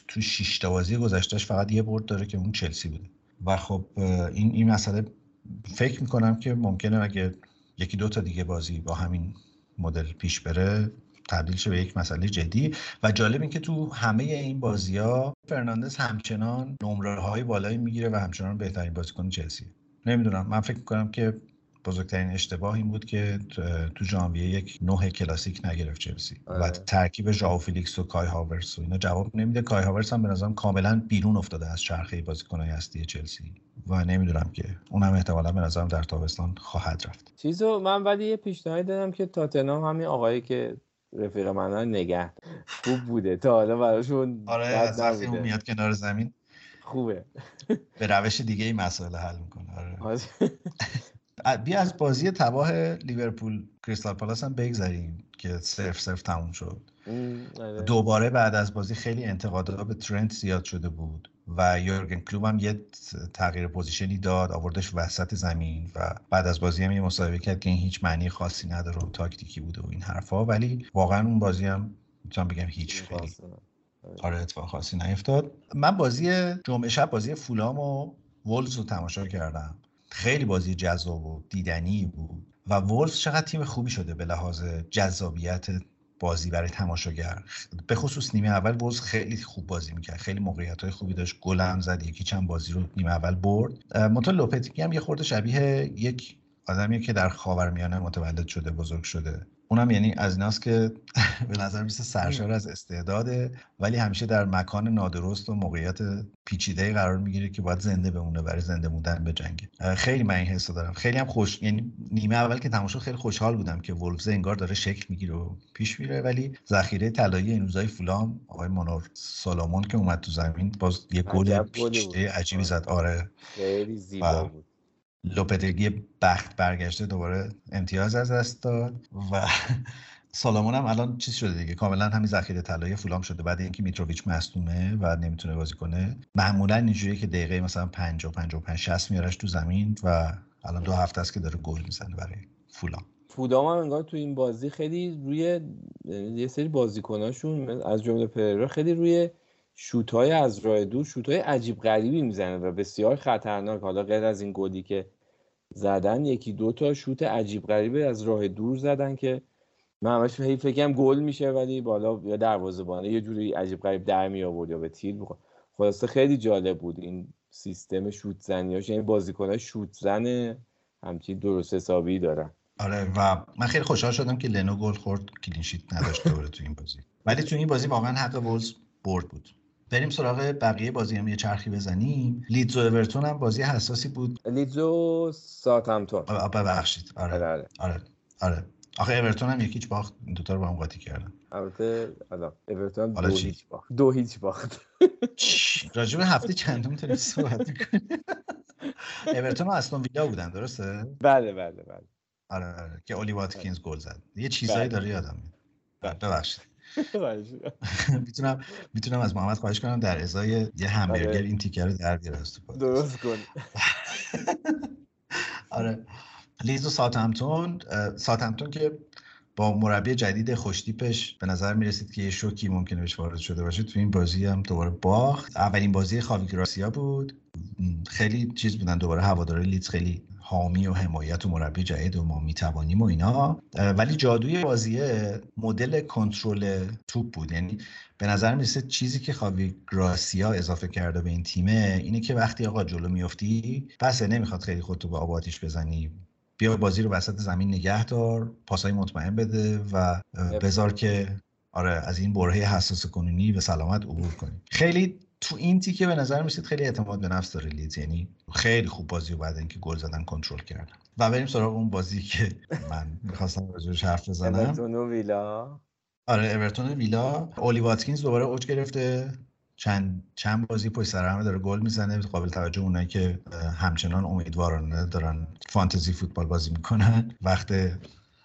تو 6 تا بازی گذشتهش فقط 1 برد داره که اون چلسی بوده. و خب این مسئله فکر میکنم که ممکنه اگه 1-2 تا دیگه بازی با همین مدل پیش بره تبدیل شه به یک مسئله جدی. و جالب این که تو همه این بازی‌ها فرناندز همچنان نمره‌های بالایی میگیره و همچنان بهترین بازیکن چلسی. نمیدونم، من فکر می‌کنم که بزرگترین اشتباه این بود که تو ژانویه 1 9 کلاسیک نگرفت چلسی و ترکیب ژائو فیلیکس و کای هاورس و اینا جواب نمیده. کای هاورس هم به نظرم کاملا بیرون افتاده از چرخه بازیکن‌های اصلی چلسی و نمیدونم که اونم احتمالاً به نظرم در تابستان خواهد رفت. چیزو من ولی یه پیشنهاد دادم که تاتنهام همین آقایی که رفیق منو نگه خوب بوده تا حالا براشون، آره از وقتی اون میاد کنار زمین خوبه به روش دیگه این مسئله حل میکنه. آره بیا از بازی تباه لیورپول کریستال پالاس هم بگذاریم که 0-0 تموم شد. دوباره بعد از بازی خیلی انتقادها به ترنت زیاد شده بود و یورگن کلوپ هم یه تغییر پوزیشنی داد، آوردش وسط زمین و بعد از بازی هم یه مصاحبه کرد که این هیچ معنی خاصی نداره و تاکتیکی بوده و این حرفا، ولی واقعا اون بازی هم میتونم بگم هیچ خیلی آره اتفاق خاصی نیفتاد. من بازی جمعه شب بازی فولام و وولز رو تماشا کردم. خیلی بازی جذاب و دیدنی بود و وولز چقدر تیم خوبی شده به لحاظ جذابیت بازی برای تماشاگر. به خصوص نیمه اول وولز خیلی خوب بازی میکرد، خیلی موقعیت‌های خوبی داشت، گل هم زد، یکی چند بازی رو نیمه اول برد. مطلب لوپتگی هم یه خورده شبیه یک آدمی که در خاورمیانه متولد شده بزرگ شده، اونم یعنی از ایناست که به نظر میسه سرشار از استعداده ولی همیشه در مکان نادرست و موقعیت پیچیده‌ای قرار میگیره که باید زنده بمونه، برای زنده موندن به جنگه. خیلی من این حسو دارم. خیلی هم خوش، یعنی نیمه اول که تماشا خیلی خوشحال بودم که وولفز انگار داره شکل میگیره و پیش میره، ولی ذخیره طلایی این روزای فولام آقای مانور سالامون که اومد تو زمین باز یه گل پیچیده عجیبی زد. آره خیلی زیبا بود. لوپتگی بخت برگشته، دوباره امتیاز از دست داد و سالامون هم الان چیز شده دیگه، کاملا همین ذخیره طلایی فولام شده. بعد اینکه میتروویچ مصدومه و نمیتونه بازی کنه، معمولا اینجوریه که دقیقه مثلا 50-55-60 میارش تو زمین و الان 2 هفته است که داره گل میزنه برای فولام. فولام هم انگار تو این بازی خیلی روی یه سری بازیکناشون از جمله پررا خیلی روی شوت‌های از راه دور، شوت‌های عجیب غریبی میزنه و بسیار خطرناک. حالا غیر از این گلی که زدن 1-2 تا شوت عجیب غریبی از راه دور زدن که من همش فکرم گل میشه ولی بالا یا دروازه‌بان یه جوری عجیب غریب در میآورد یا به تیر می‌خورد. خلاصه خیلی جالب بود این سیستم شوت زنی‌هاش، یعنی بازیکن‌ها شوت زنه همچین درست حسابی دارن. آره و من خیلی خوشحال شدم که لنو گل خورد، کلین شیت نداشت دوباره تو این بازی، ولی تو این بازی واقعا حق وولز برد بود. بریم سراغ بقیه بازی هم یه چرخی بزنیم. لیدز و اورتون هم بازی حساسی بود. لیدز و ساوثهمپتون. ببخشید. آره. آخه اورتون هم 1-0 باخت. این دوتا رو با هم قاطی کردن. البته اورتون 2-0 باخت. 2-0 باخت. راجب هفته چندم تونیم صحبت می‌کنیم. اورتون و استون ویلا بودن، درسته؟ بله. آره که اولی واتکینز گل زد. یه چیزایی داره یادم میاد. ببخشید. میتونم از محمد خواهش کنم در ازای یه همبرگر این تیکر رو در بیاره. درست کن. آره لیز و ساوثهمپتون که با مربی جدید خوشتیپش به نظر میرسید که یه شوکی ممکنه بهش وارد شده باشه. تو این بازی هم دوباره باخت. اولین بازی خاوی گراسیا بود. خیلی چیز بودن دوباره هواداری لیدز، خیلی حامی و حمایت و مربی جدید و ما میتوانیم و اینا، ولی جادوی بازیه مدل کنترل توپ بود. یعنی به نظر میرسید چیزی که خاوی گراسیا اضافه کرده به این تیمه اینه که وقتی آقا جلو میافتی پس نمیخواد خیلی خودتو به آب و آتیش بزنی، بیا بازی رو وسط زمین نگه دار، پاسای مطمئن بده و بذار که آره از این برهه حساس کنونی به سلامت عبور کنی. خیلی تو این تیکه به نظر میسید خیلی اعتماد به نفس داره لیدز، یعنی خیلی خوب بازی رو بعد اینکه گل زدن کنترل کردن. و بریم سراغ اون بازی که من می‌خواستم راجعش حرف بزنم. اورتون و ویلا. آره اورتون و ویلا، اولی واتکینز دوباره اوج گرفته. چند بازی پشت سر هم داره گل میزنه. قابل توجه اونایی که همچنان امیدوارانه دارن فانتزی فوتبال بازی میکنن، وقت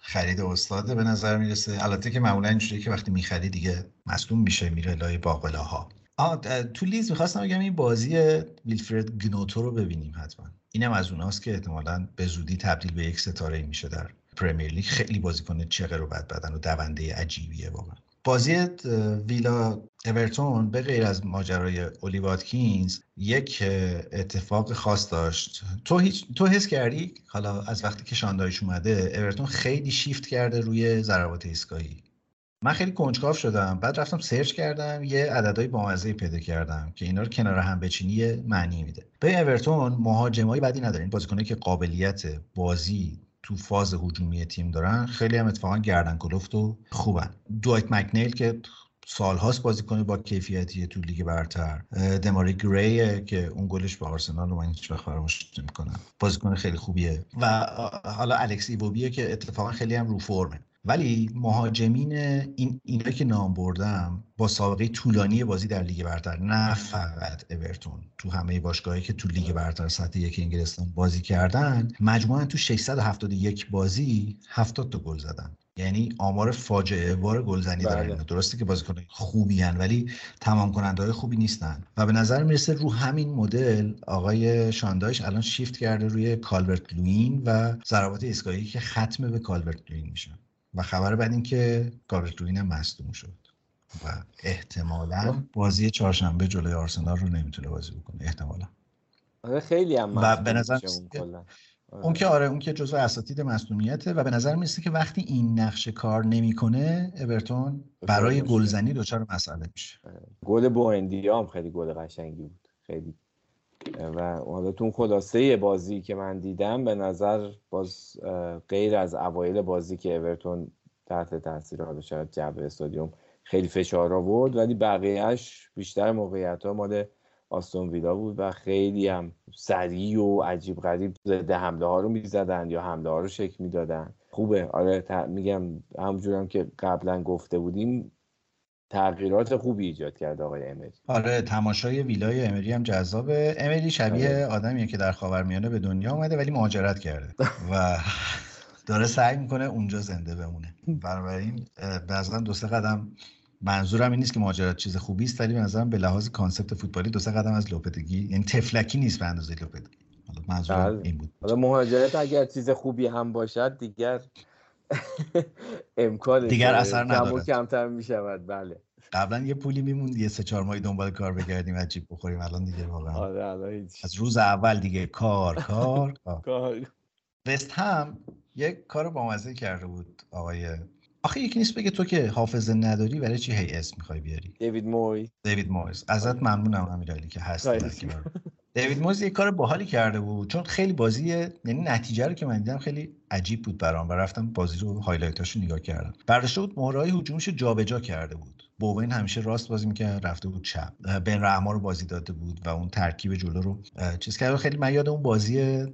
خرید استاده به نظر میرسه. البته که معمولا اینجوریه که وقتی میخری دیگه مصدوم میشه، میره لای باقلاها. تو لیز میخواستم بگم این بازی ویلفرد گنوتو رو ببینیم حتما. اینم از اوناست که احتمالاً به زودی تبدیل به یک ستاره میشه در پرمیر لیگ. خیلی بازیکن چقدر بدبدن و دونده عجیبیه واقعا. بازی ویلا اورتون به غیر از ماجرای اولی واتکینز یک اتفاق خاص داشت. تو حس کردی حالا از وقتی که شاندایش اومده اورتون خیلی شیفت کرده روی ضربات ایستگاهی. من خیلی کنجکاو شدم، بعد رفتم سرچ کردم، یه عددهای بامزه‌ای پیدا کردم که اینا رو کنار هم بچینی معنی میده. به اورتون مهاجمای بدی ندارن، بازیکنایی که قابلیت بازی تو فاز هجومی تیم دارن خیلی هم اتفاقا گردن کلفت و خوبن. دوایت مکنیل که سالهاست بازیکن با کیفیتیه تو لیگ برتر، دماری گریه که اون گلش با آرسنال رو من هیچ وقت فراموش نمی‌کنم، بازیکن خیلی خوبیه، و حالا الکس ایوبیه که اتفاقا خیلی هم رو فرمه. ولی مهاجمین اینا که نام بردم با سابقه طولانی بازی در لیگ برتر، نه فقط اورتون، تو همه باشگاهایی که تو لیگ برتر سطح یک انگلستان بازی کردن، مجموعاً تو 671 بازی 70 تا گل زدن. یعنی آمار فاجعه بار گلزنی دارن. درسته که بازیکن‌های خوبی هن ولی تمام کننده‌های خوبی نیستن و به نظر میرسه رو همین مدل آقای شاندایش الان شیفت کرده روی کالورت لوین و ضربات ایستگاهی که ختم به کالورت لوین میشن. و خبر بعد این که کارلتوین هم مصدوم شد و احتمالاً بازی چهارشنبه جلوی آرسنال رو نمیتونه بازی بکنه احتمالاً. آره خیلی هم مصدوم شد اون که جزو اساتید مصدومیته و به نظر میاد که وقتی این نقشه کار نمیکنه اورتون برای گلزنی دچار مسئله میشه. گل بوئندیا هم خیلی گل قشنگی بود خیلی، و حالا تو خلاصه بازی که من دیدم به نظر باز غیر از اوایل بازی که اورتون تحت تاثیر حالا شاید جبهه استادیوم خیلی فشار آورد، ولی بقیهش بیشتر موقعیت‌ها مال آستون ویلا بود و خیلی هم سریع و عجیب غریب ضد حمله‌ها رو می‌زدن یا حمله‌ها رو شکل می‌دادن. خوبه آره، میگم همونجوریام که قبلا گفته بودیم تغییرات خوبی ایجاد کرد آقای امری. آره تماشای ویلای امری هم جذابه. امری شبیه آدمیه که در خاورمیانه به دنیا اومده ولی مهاجرت کرده و داره سعی میکنه اونجا زنده بمونه. بنابراین بعضا دو سه قدم، منظورم این نیست که مهاجرت چیز خوبی است، ولی به نظرم به لحاظ کانسپت فوتبالی دو سه قدم از لوپتگی، یعنی تفلکی نیست به اندازه لوپتگی. حالا منظورم این بود. حالا مهاجرت اگر چیز خوبی هم باشد دیگر امکان دیگر اثر نداره، کمتر میشود. بله قبلا یه پولی میموند یه 3-4 ماهی دنبال کار بگردیم عجیب بخوریم، الان دیگه واقعا آره از روز اول دیگه کار وست هم یک کار بامزه کرده بود آقای، آخه یکی نیست بگه تو که حافظه نداری برای چی هی اسم میخوای بیاری؟ دیوید مویز ازت ممنونم امیرعلی که هستی. دیوید مویز یک کار باحالی کرده بود چون خیلی بازیه، یعنی نتیجه رو که من دیدم خیلی عجیب بود برام و رفتم بازی رو هایلایتاشو نگاه کردم. برداشته بود مهرهای هجومشو جابجا کرده بود. بوین همیشه راست بازی می‌کرد رفته بود چپ. بن رحمه رو بازی داده بود و اون ترکیب جلو رو چیز کرد. خیلی من یاد اون بازی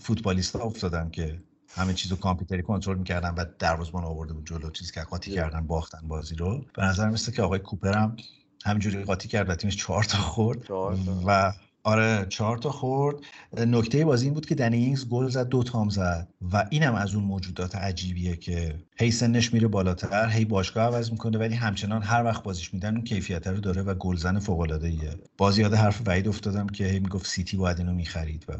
فوتبالیستا افتادم که همه چیزو کامپیوتری کنترل می‌کردن و دروازه‌بان آورده بود جلو، چیز که قاطی کردن باختن بازی رو. به نظر میاد که آقای کوپر هم همینجوری قاطی کرد و تیمش 4 تا خورد و آره 4 تا خورد. نکته بازی این بود که دنی اینگز گل زد، 2 تام زد و اینم از اون موجودات عجیبیه که هی سنش میره بالاتر، هی باشگاه عوض میکنه ولی همچنان هر وقت بازیش میدن اون کیفیت رو داره و گلزن فوق العاده ایه. باز یاد حرف وحید افتادم که هی میگفت سیتی باید اینو میخرید و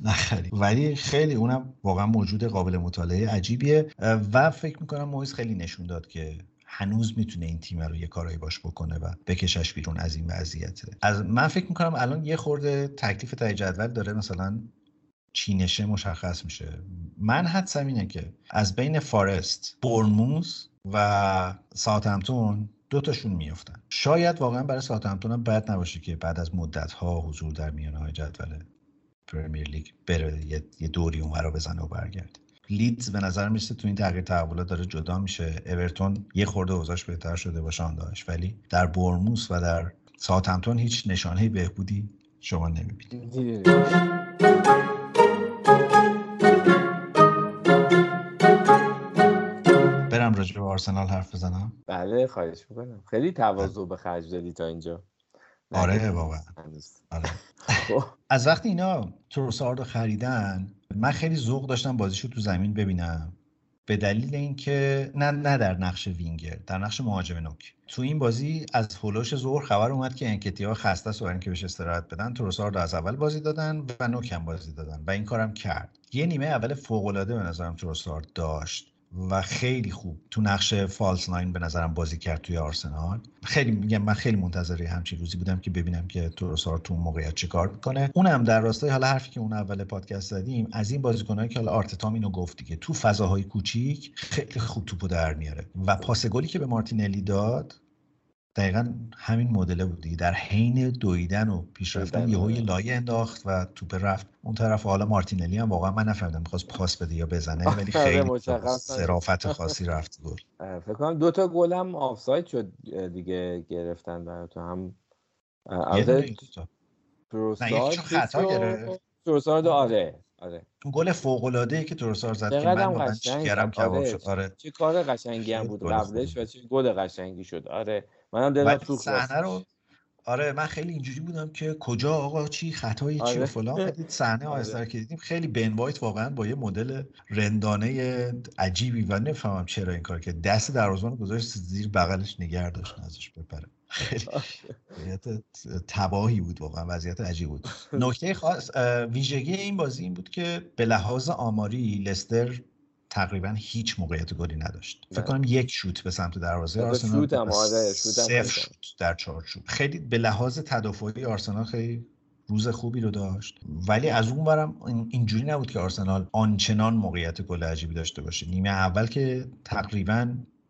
نخرید، ولی خیلی اونم واقعا موجود قابل مطالعه عجیبیه و فکر میکنم مویز خیلی نشون داد که هنوز میتونه این تیم رو یه کارایی باش بکنه و بکشش بیرون از این وضعیت. از من فکر میکنم الان یه خورده تکلیف تای جدول داره مثلا چینشه مشخص میشه. من حدسم اینه که از بین فارست، بورنموث و ساوثهمپتون 2 تاشون میافتن. شاید واقعا برای ساوثهمپتون هم بد نباشه که بعد از مدت‌ها حضور در میانه‌های جدول پرمیر لیگ بره یه دوری اونورا بزنه و برگرده. لیدز به نظر میسته تو این تغییر تحولات داره جدا میشه. اورتون یه خورده اوضاعش بهتر شده با شانداش، ولی در بورنموث و در ساوثهمپتون هیچ نشانه بهبودی شما نمیبینید. برم راجع به آرسنال حرف بزنم؟ بله خواهش میکنم. خیلی تواضع به خرج دادی تا اینجا. آره واقعا. آره. از وقتی اینا تروساردو خریدن من خیلی ذوق داشتم بازیشو تو زمین ببینم، به دلیل اینکه نه در نقش وینگر، در نقش مهاجم نوک. تو این بازی از هولوش ظهر خبر اومد که انکتیا خسته است و برای اینکه بهش استراحت بدن تروساردو از اول بازی دادن و نوک هم بازی دادن و این کارم کرد. یه نیمه اول فوق‌العاده به نظرم تروساردو داشت و خیلی خوب تو نقش فالس ناین به نظرم بازی کرد توی آرسنال. خیلی میگم من خیلی منتظر همچین روزی بودم که ببینم که تروسارد تو اون موقعیت چیکار میکنه. اونم در راستای حالا حرفی که اون اول پادکست زدیم از این بازیکنایی که حالا آرتتا اینو گفت دیگه، تو فضاهای کوچیک خیلی خوب توپو در میاره و پاس گلی که به مارتینلی داد دقیقاً همین مدل بود دیگه. در حین دویدن و پیشرفتن یهو یه لایه انداخت و توپ رفت اون طرف. حالا مارتینلی هم واقعا من نفهمیدم می‌خواست پاس بده یا بزنه ولی خیلی صرافت خاصی رفت گل. فکر کنم 2 تا گل هم آفساید شد دیگه گرفتن براتون هم تروسارد. آره گل فوق‌العاده‌ای که تروسارد زد که من واقعا چیکارم کباب شد. آره چه کار قشنگی هم بود قبلش و چه گل قشنگی شد. آره منم دلم سوخت صحنه رو. آره من خیلی اینجوری بودم که کجا آقا چی خطایی چی و فلان. صحنه آیسر که دیدیم خیلی بن وایت واقعا با یه مدل رندانه عجیبی و نفهمم چرا این کار که دست دروازه‌بان گذاشت زیر بغلش نگه داشت ازش بپره. خیلی وضعیت تباهی بود واقعا، وضعیت عجیب بود. نکته خاص ویژگی این بازی این بود که به لحاظ آماری لستر تقریبا هیچ موقعیت گلی نداشت. فکر کنم 1 شوت به سمت دروازه آرسنال، شوتم آره شوتم 0 شوت در 4 شوت. خیلی به لحاظ تدافعی آرسنال خیلی روز خوبی رو داشت، ولی از اون برم اینجوری نبود که آرسنال آنچنان موقعیت گل عجیبی داشته باشه. نیمه اول که تقریبا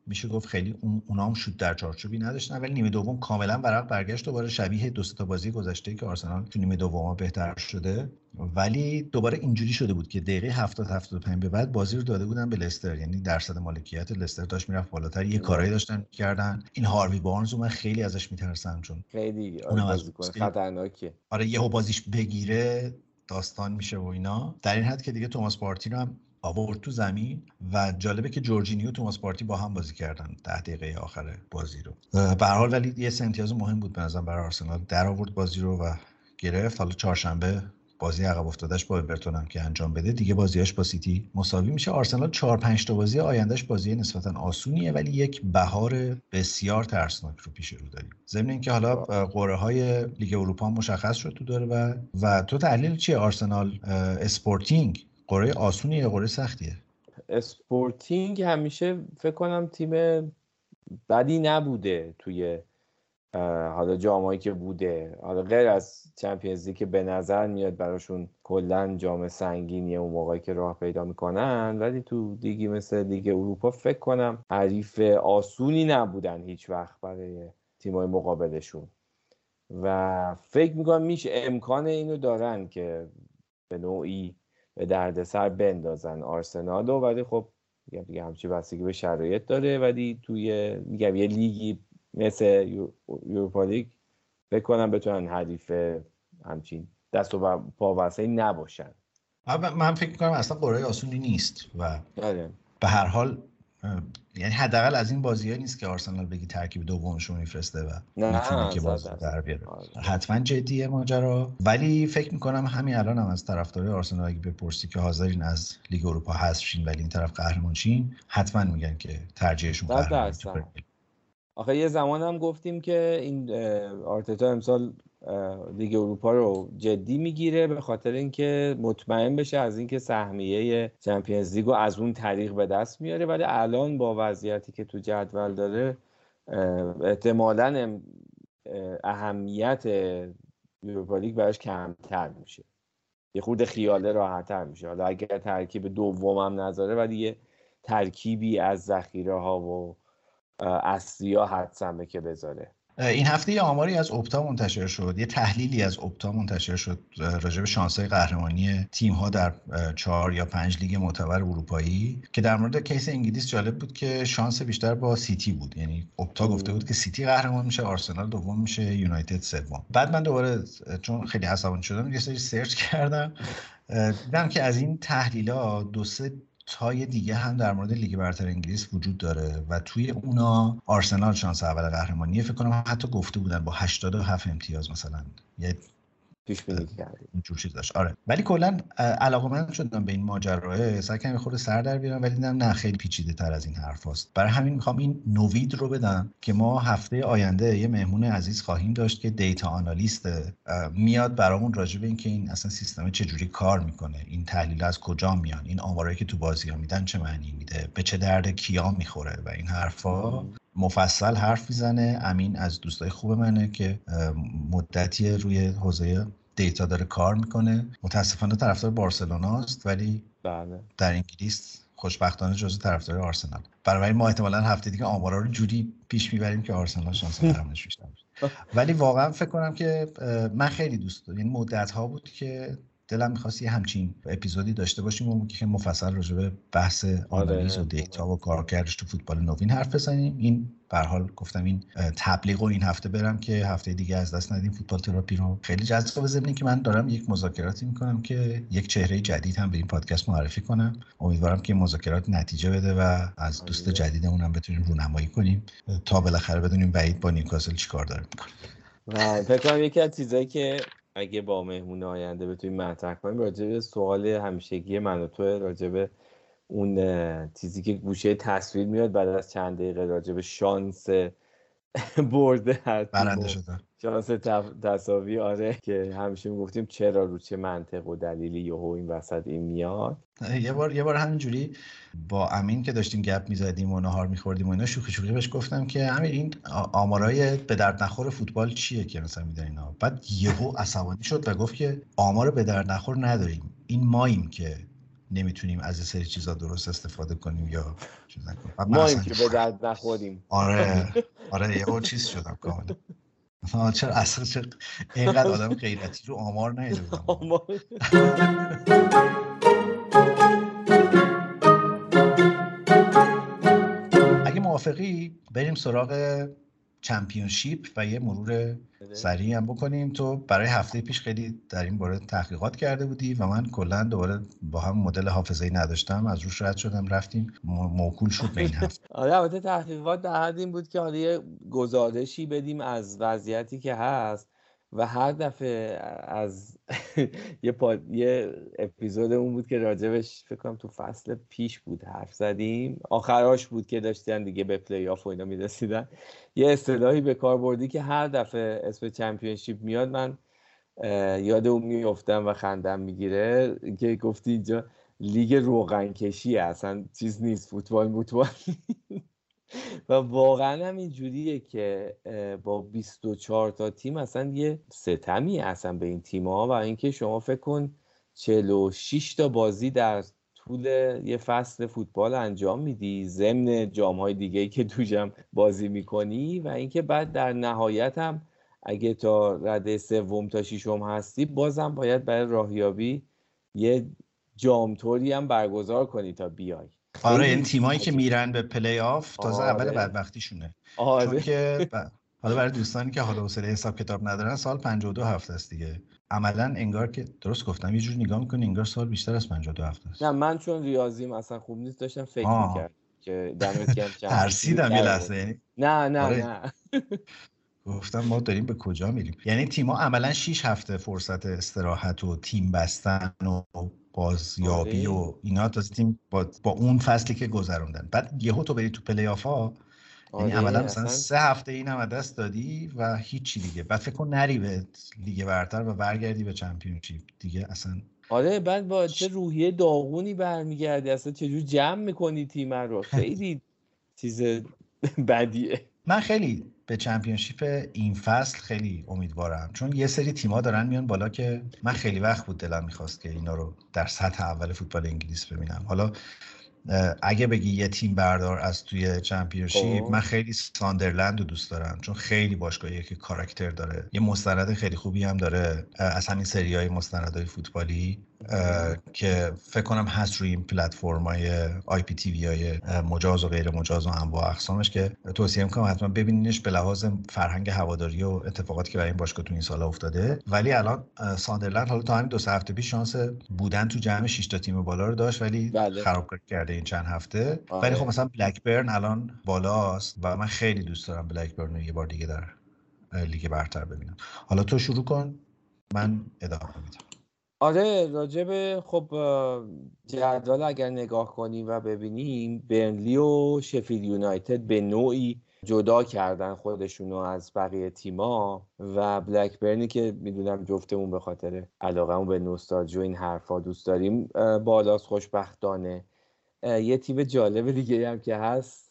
میشه گفت خیلی اونام شوت در چارچوبی نداشتن، ولی نیمه دوم کاملا ورق برگشت دوباره شبیه 2-3 تا بازی گذشته که آرسنال تو نیمه دوم بهتر شده، ولی دوباره اینجوری شده بود که دقیقه 70-75 به بعد بازی رو داده بودن به لستر، یعنی درصد مالکیت لستر داشت میرفت بالاتر. یه کارایی داشتن کردن. این هاروی بارنز من خیلی ازش میترسم چون خیلی بازیکن خطرناکه. آره یهو بازیش بگیره داستان میشه و اینا، در این حد که دیگه توماس پارتی رو هم آورد تو زمین و جالبه که جورجینیو و توماس پارتی با هم بازی کردن 10 دقیقه آخر بازی رو. به هر حال ولی یه سه امتیاز مهم بود به نظر برای آرسنال، در آورد بازی رو و گرفت. حالا چهارشنبه بازی عقب افتادهش با اورتون هم که انجام بده دیگه، بازیاش با سیتی مساوی میشه. آرسنال 4-5 تا بازی آیندهش بازی نسبتا آسونیه، ولی یک بهار بسیار ترسناک رو پیش رو داریم. ضمن اینکه حالا قرعه‌های لیگ اروپا مشخص شد تو داره و تو تحلیل چیه آرسنال اسپورتینگ؟ قرعه آسونیه یا قرعه سختیه؟ اسپورتینگ همیشه فکر کنم تیم بدی نبوده توی حالا جامایی که بوده، حالا غیر از چمپیونز لیگ که به نظر میاد براشون کلا جام سنگینیه اون موقعی که راه پیدا میکنن، ولی تو لیگی مثل لیگ اروپا فکر کنم حریف آسونی نبودن هیچ وقت برای تیمای مقابلشون و فکر میکنم میشه امکان اینو دارن که به نوعی به دردسر بندازن آرسنالو، ولی خب دیگه همچی بستگی به شرایط داره. ولی توی میگم یه لیگی مثل اروپا لیگ فکر کنم بتونن حریف همچین دست و پا وسعی نباشن. من فکر می‌کنم اصلا قرعه آسونی نیست و به هر حال یعنی حداقل از این بازی‌ها نیست که آرسنال بگی ترکیب دومشو میفرسته و میتونه که بازی در بیاره. حتما جدیه ماجرا، ولی فکر می‌کنم همین الان هم از طرفدارای آرسنال اگه بپرسی که حاضرین از لیگ اروپا حذف شین ولی این طرف قهرمان شین، حتما میگن که ترجیحشون قهرمان. آخه یه زمانم گفتیم که این آرتتا امسال لیگ اروپا رو جدی میگیره به خاطر اینکه مطمئن بشه از اینکه سهمیه چمپیونز لیگ رو از اون طریق به دست میاره، ولی الان با وضعیتی که تو جدول داره احتمالاً اهمیت اروپا لیگ براش کمتر میشه، یه خورده خیاله راحت‌تر میشه. حالا اگر ترکیب دومم نذاره و دیگه ترکیبی از ذخیره‌ها و اصلیا حتمه که بذاره. این هفته یه آماری از اپتا منتشر شد، یه تحلیلی از اپتا منتشر شد راجع به شانس‌های قهرمانی تیم‌ها در 4 یا 5 لیگ معتبر اروپایی که در مورد کیس انگلیس جالب بود که شانس بیشتر با سیتی بود، یعنی اپتا گفته بود که سیتی قهرمان میشه، آرسنال دوم میشه، یونایتد سوم. بعد من دوباره چون خیلی عصبانی شدم یه سری سرچ کردم، دیدم که از این تحلیل‌ها 2-3 تای دیگه هم در مورد لیگ برتر انگلیس وجود داره و توی اونا آرسنال شانس اول قهرمانیه، فکر کنم حتی گفته بودن با 87 امتیاز مثلا یه پیش بینی کردن اینجور چیز داشت. آره ولی کلا علاقه‌مند شدم به این ماجرا، سعی کردم خود سر در بیارم ولی دیدم نه، خیلی پیچیده تر از این حرفاست. برای همین میخوام این نوید رو بدم که ما هفته آینده یه مهمون عزیز خواهیم داشت که دیتا آنالیست، میاد برامون راجع به این که این اصلا سیستم چجوری کار میکنه، این تحلیل از کجا میان، این آمارایی که تو بازی‌ها میدن چه معنی میده، به چه درد کیا میخوره و این حرفا. مفصل حرف میزنه. امین از دوستای خوب منه که مدتی روی حوزه دیتا داره کار میکنه، متاسفانه طرفدار بارسلونا است ولی بله در انگلیس خوشبختانه جزو طرفدار آرسنال. برای ما احتمالاً هفته دیگه آمارا رو جوری پیش میبریم که آرسنال شانس قهرمانیش بیشتر بشه. ولی واقعا فکر کنم که من خیلی دوست دارم، یعنی مدت‌ها بود که دلم می‌خواست یه همچین اپیزودی داشته باشیم و که مفصل راجع به بحث آنالیز و دیتا و کارکردش تو فوتبال نوین حرف بزنیم. این به هر حال گفتم این تبلیغ رو این هفته برم که هفته دیگه از دست ندیم فوتبال تراپی رو. خیلی جذاب زمینه که من دارم یک مذاکراتی می‌کنم که یک چهره جدید هم به این پادکست معرفی کنم. امیدوارم که مذاکرات نتیجه بده و از دوست جدیدمون هم بتونیم رونمایی کنیم تا بالاخره بدونیم بعید با نیوکاسل چیکار داره می‌کنه. و فکر کنم یکی از چیزایی که اگه با مهمون آینده بتونیم مطرح کنیم راجع به سوال همیشگی من و تو، راجع به اون چیزی که گوشه تصویر میاد بعد از چند دقیقه، راجع به شانس برده هر تیم، برنده شدن، شانس تساوی. آره که همیشه میگفتیم چرا رو چه منطق و دلیلی یهو این وسط این میاد. یه بار همینجوری با امین که داشتیم گپ میزدیم و ناهار میخوردیم و اینا، شوخی شوخی بهش گفتم که امین این آمارای به درد نخور فوتبال چیه که مثلا میدن اینا؟ بعد یهو عصبانی شد و گفت که آمار به درد نخور نداریم، این ماییم که نمیتونیم از سری چیزا درست استفاده کنیم یا چیز نکنیم، ما این که به درد نخوریم. آره یهو چیز شدم کاملا. آها چرا اصلا اینقدر آدم غیرتی رو آمار ندیده بودم. اگه موافقی بریم سراغ چمپیونشیپ و یه مرور سریع هم بکنیم. تو برای هفته پیش خیلی در این باره تحقیقات کرده بودی و من کلا دوباره با هم مدل حافظه‌ای نداشتم، از روش رد شدم، رفتیم موکول شد به این هفته. آره البته تحقیقات در حد این بود که حالا یه گزارشی بدیم از وضعیتی که هست و هر دفعه از یه اپیزود اون بود که راجبش فکر کنم تو فصل پیش بود حرف زدیم، آخراش بود که داشتن دیگه به پلی آف و اینا می‌رسیدن، یه اصطلاحی به کار بردی که هر دفعه اسم چمپیونشیپ میاد من یاد اون میافتم و خندم میگیره که گفتی اینجا لیگ روغن کشی اصلا چیز نیست، فوتبال و واقعا هم اینجوریه که با 24 تا تیم اصلا یه ستمی اصلا به این تیم‌ها. و اینکه شما فکر کن 46 تا بازی در طول یه فصل فوتبال انجام میدی ضمن جام‌های دیگه‌ای که تو جام بازی میکنی و اینکه بعد در نهایت هم اگه تا رده سوم تا ششم هستی بازم باید برای راهیابی یه جام‌طوری هم برگزار کنی تا بیای. آره این تیمایی که میرن به پلی آف تازه اول بدبختیشونه. چون که حالا برای دوستانی که حالا حوصله حساب کتاب ندارن سال 52 هفته است دیگه، عملا انگار که درست گفتم یه جور نگاه میکنی انگار سال بیشتر از 52 هفته است. نه من چون ریاضیم اصلا خوب نیست داشتم فکر میکردم که دمت گرم. ترسیدم یه لحظه، یعنی نه گفتم ما داریم به کجا میریم. یعنی تیم‌ها عملاً 6 هفته فرصت استراحت و تیم بستن و بازیابی و اینا تا تیم با اون فصلی که گذروندن، بعد یهو تو بری تو پلی‌آف‌ها، یعنی عملاً مثلا 3 هفته اینم از دست دادی و هیچی دیگه. بعد فکر کن نری به لیگ برتر و برگردی به چمپیونشیپ دیگه، اصلا آره. بعد با چه روحیه داغونی برمیگردی، اصلا چجور جمع میکنی تیم رو، خیلی چیز بدیه. من خیلی به چمپیونشیپ این فصل خیلی امیدوارم، چون یه سری تیم‌ها دارن میان بالا که من خیلی وقت بود دلم میخواست که اینا رو در سطح اول فوتبال انگلیس ببینم. حالا اگه بگی یه تیم بردار از توی چمپیونشیپ، من خیلی ساندرلند رو دوست دارم، چون خیلی باشگاهیه که کاراکتر داره، یه مستند خیلی خوبی هم داره از همین سریای مستندهای فوتبالی که فکر کنم هست روی این پلتفرم‌های IPTV‌های مجاز و غیر مجاز و انواع اقسامش، که توصیه می‌کنم حتما ببینینش به لحاظ فرهنگ هواداری و اتفاقاتی که برای این باشگاه تو این سالا افتاده. ولی الان ساندرلند حالا تا همین 2 هفته پیش شانس بودن تو جمع 6 تا تیم بالا رو داشت، ولی خرابکاری کرده این چند هفته. ولی خب مثلا بلکبرن الان بالاست و من خیلی دوست دارم بلکبرن رو یه بار دیگه در لیگ برتر ببینم. حالا تو شروع کن، من ادامه میدم. آره، راجب خب جدول اگر نگاه کنیم و ببینیم، برنلی و شفیلد یونایتد به نوعی جدا کردن خودشونو از بقیه تیما، و بلکبرنی که میدونم جفتمون به خاطر علاقمون به نوستالژی و این حرفا دوست داریم بالاست خوشبختانه. یه تیم جالب دیگه هم که هست،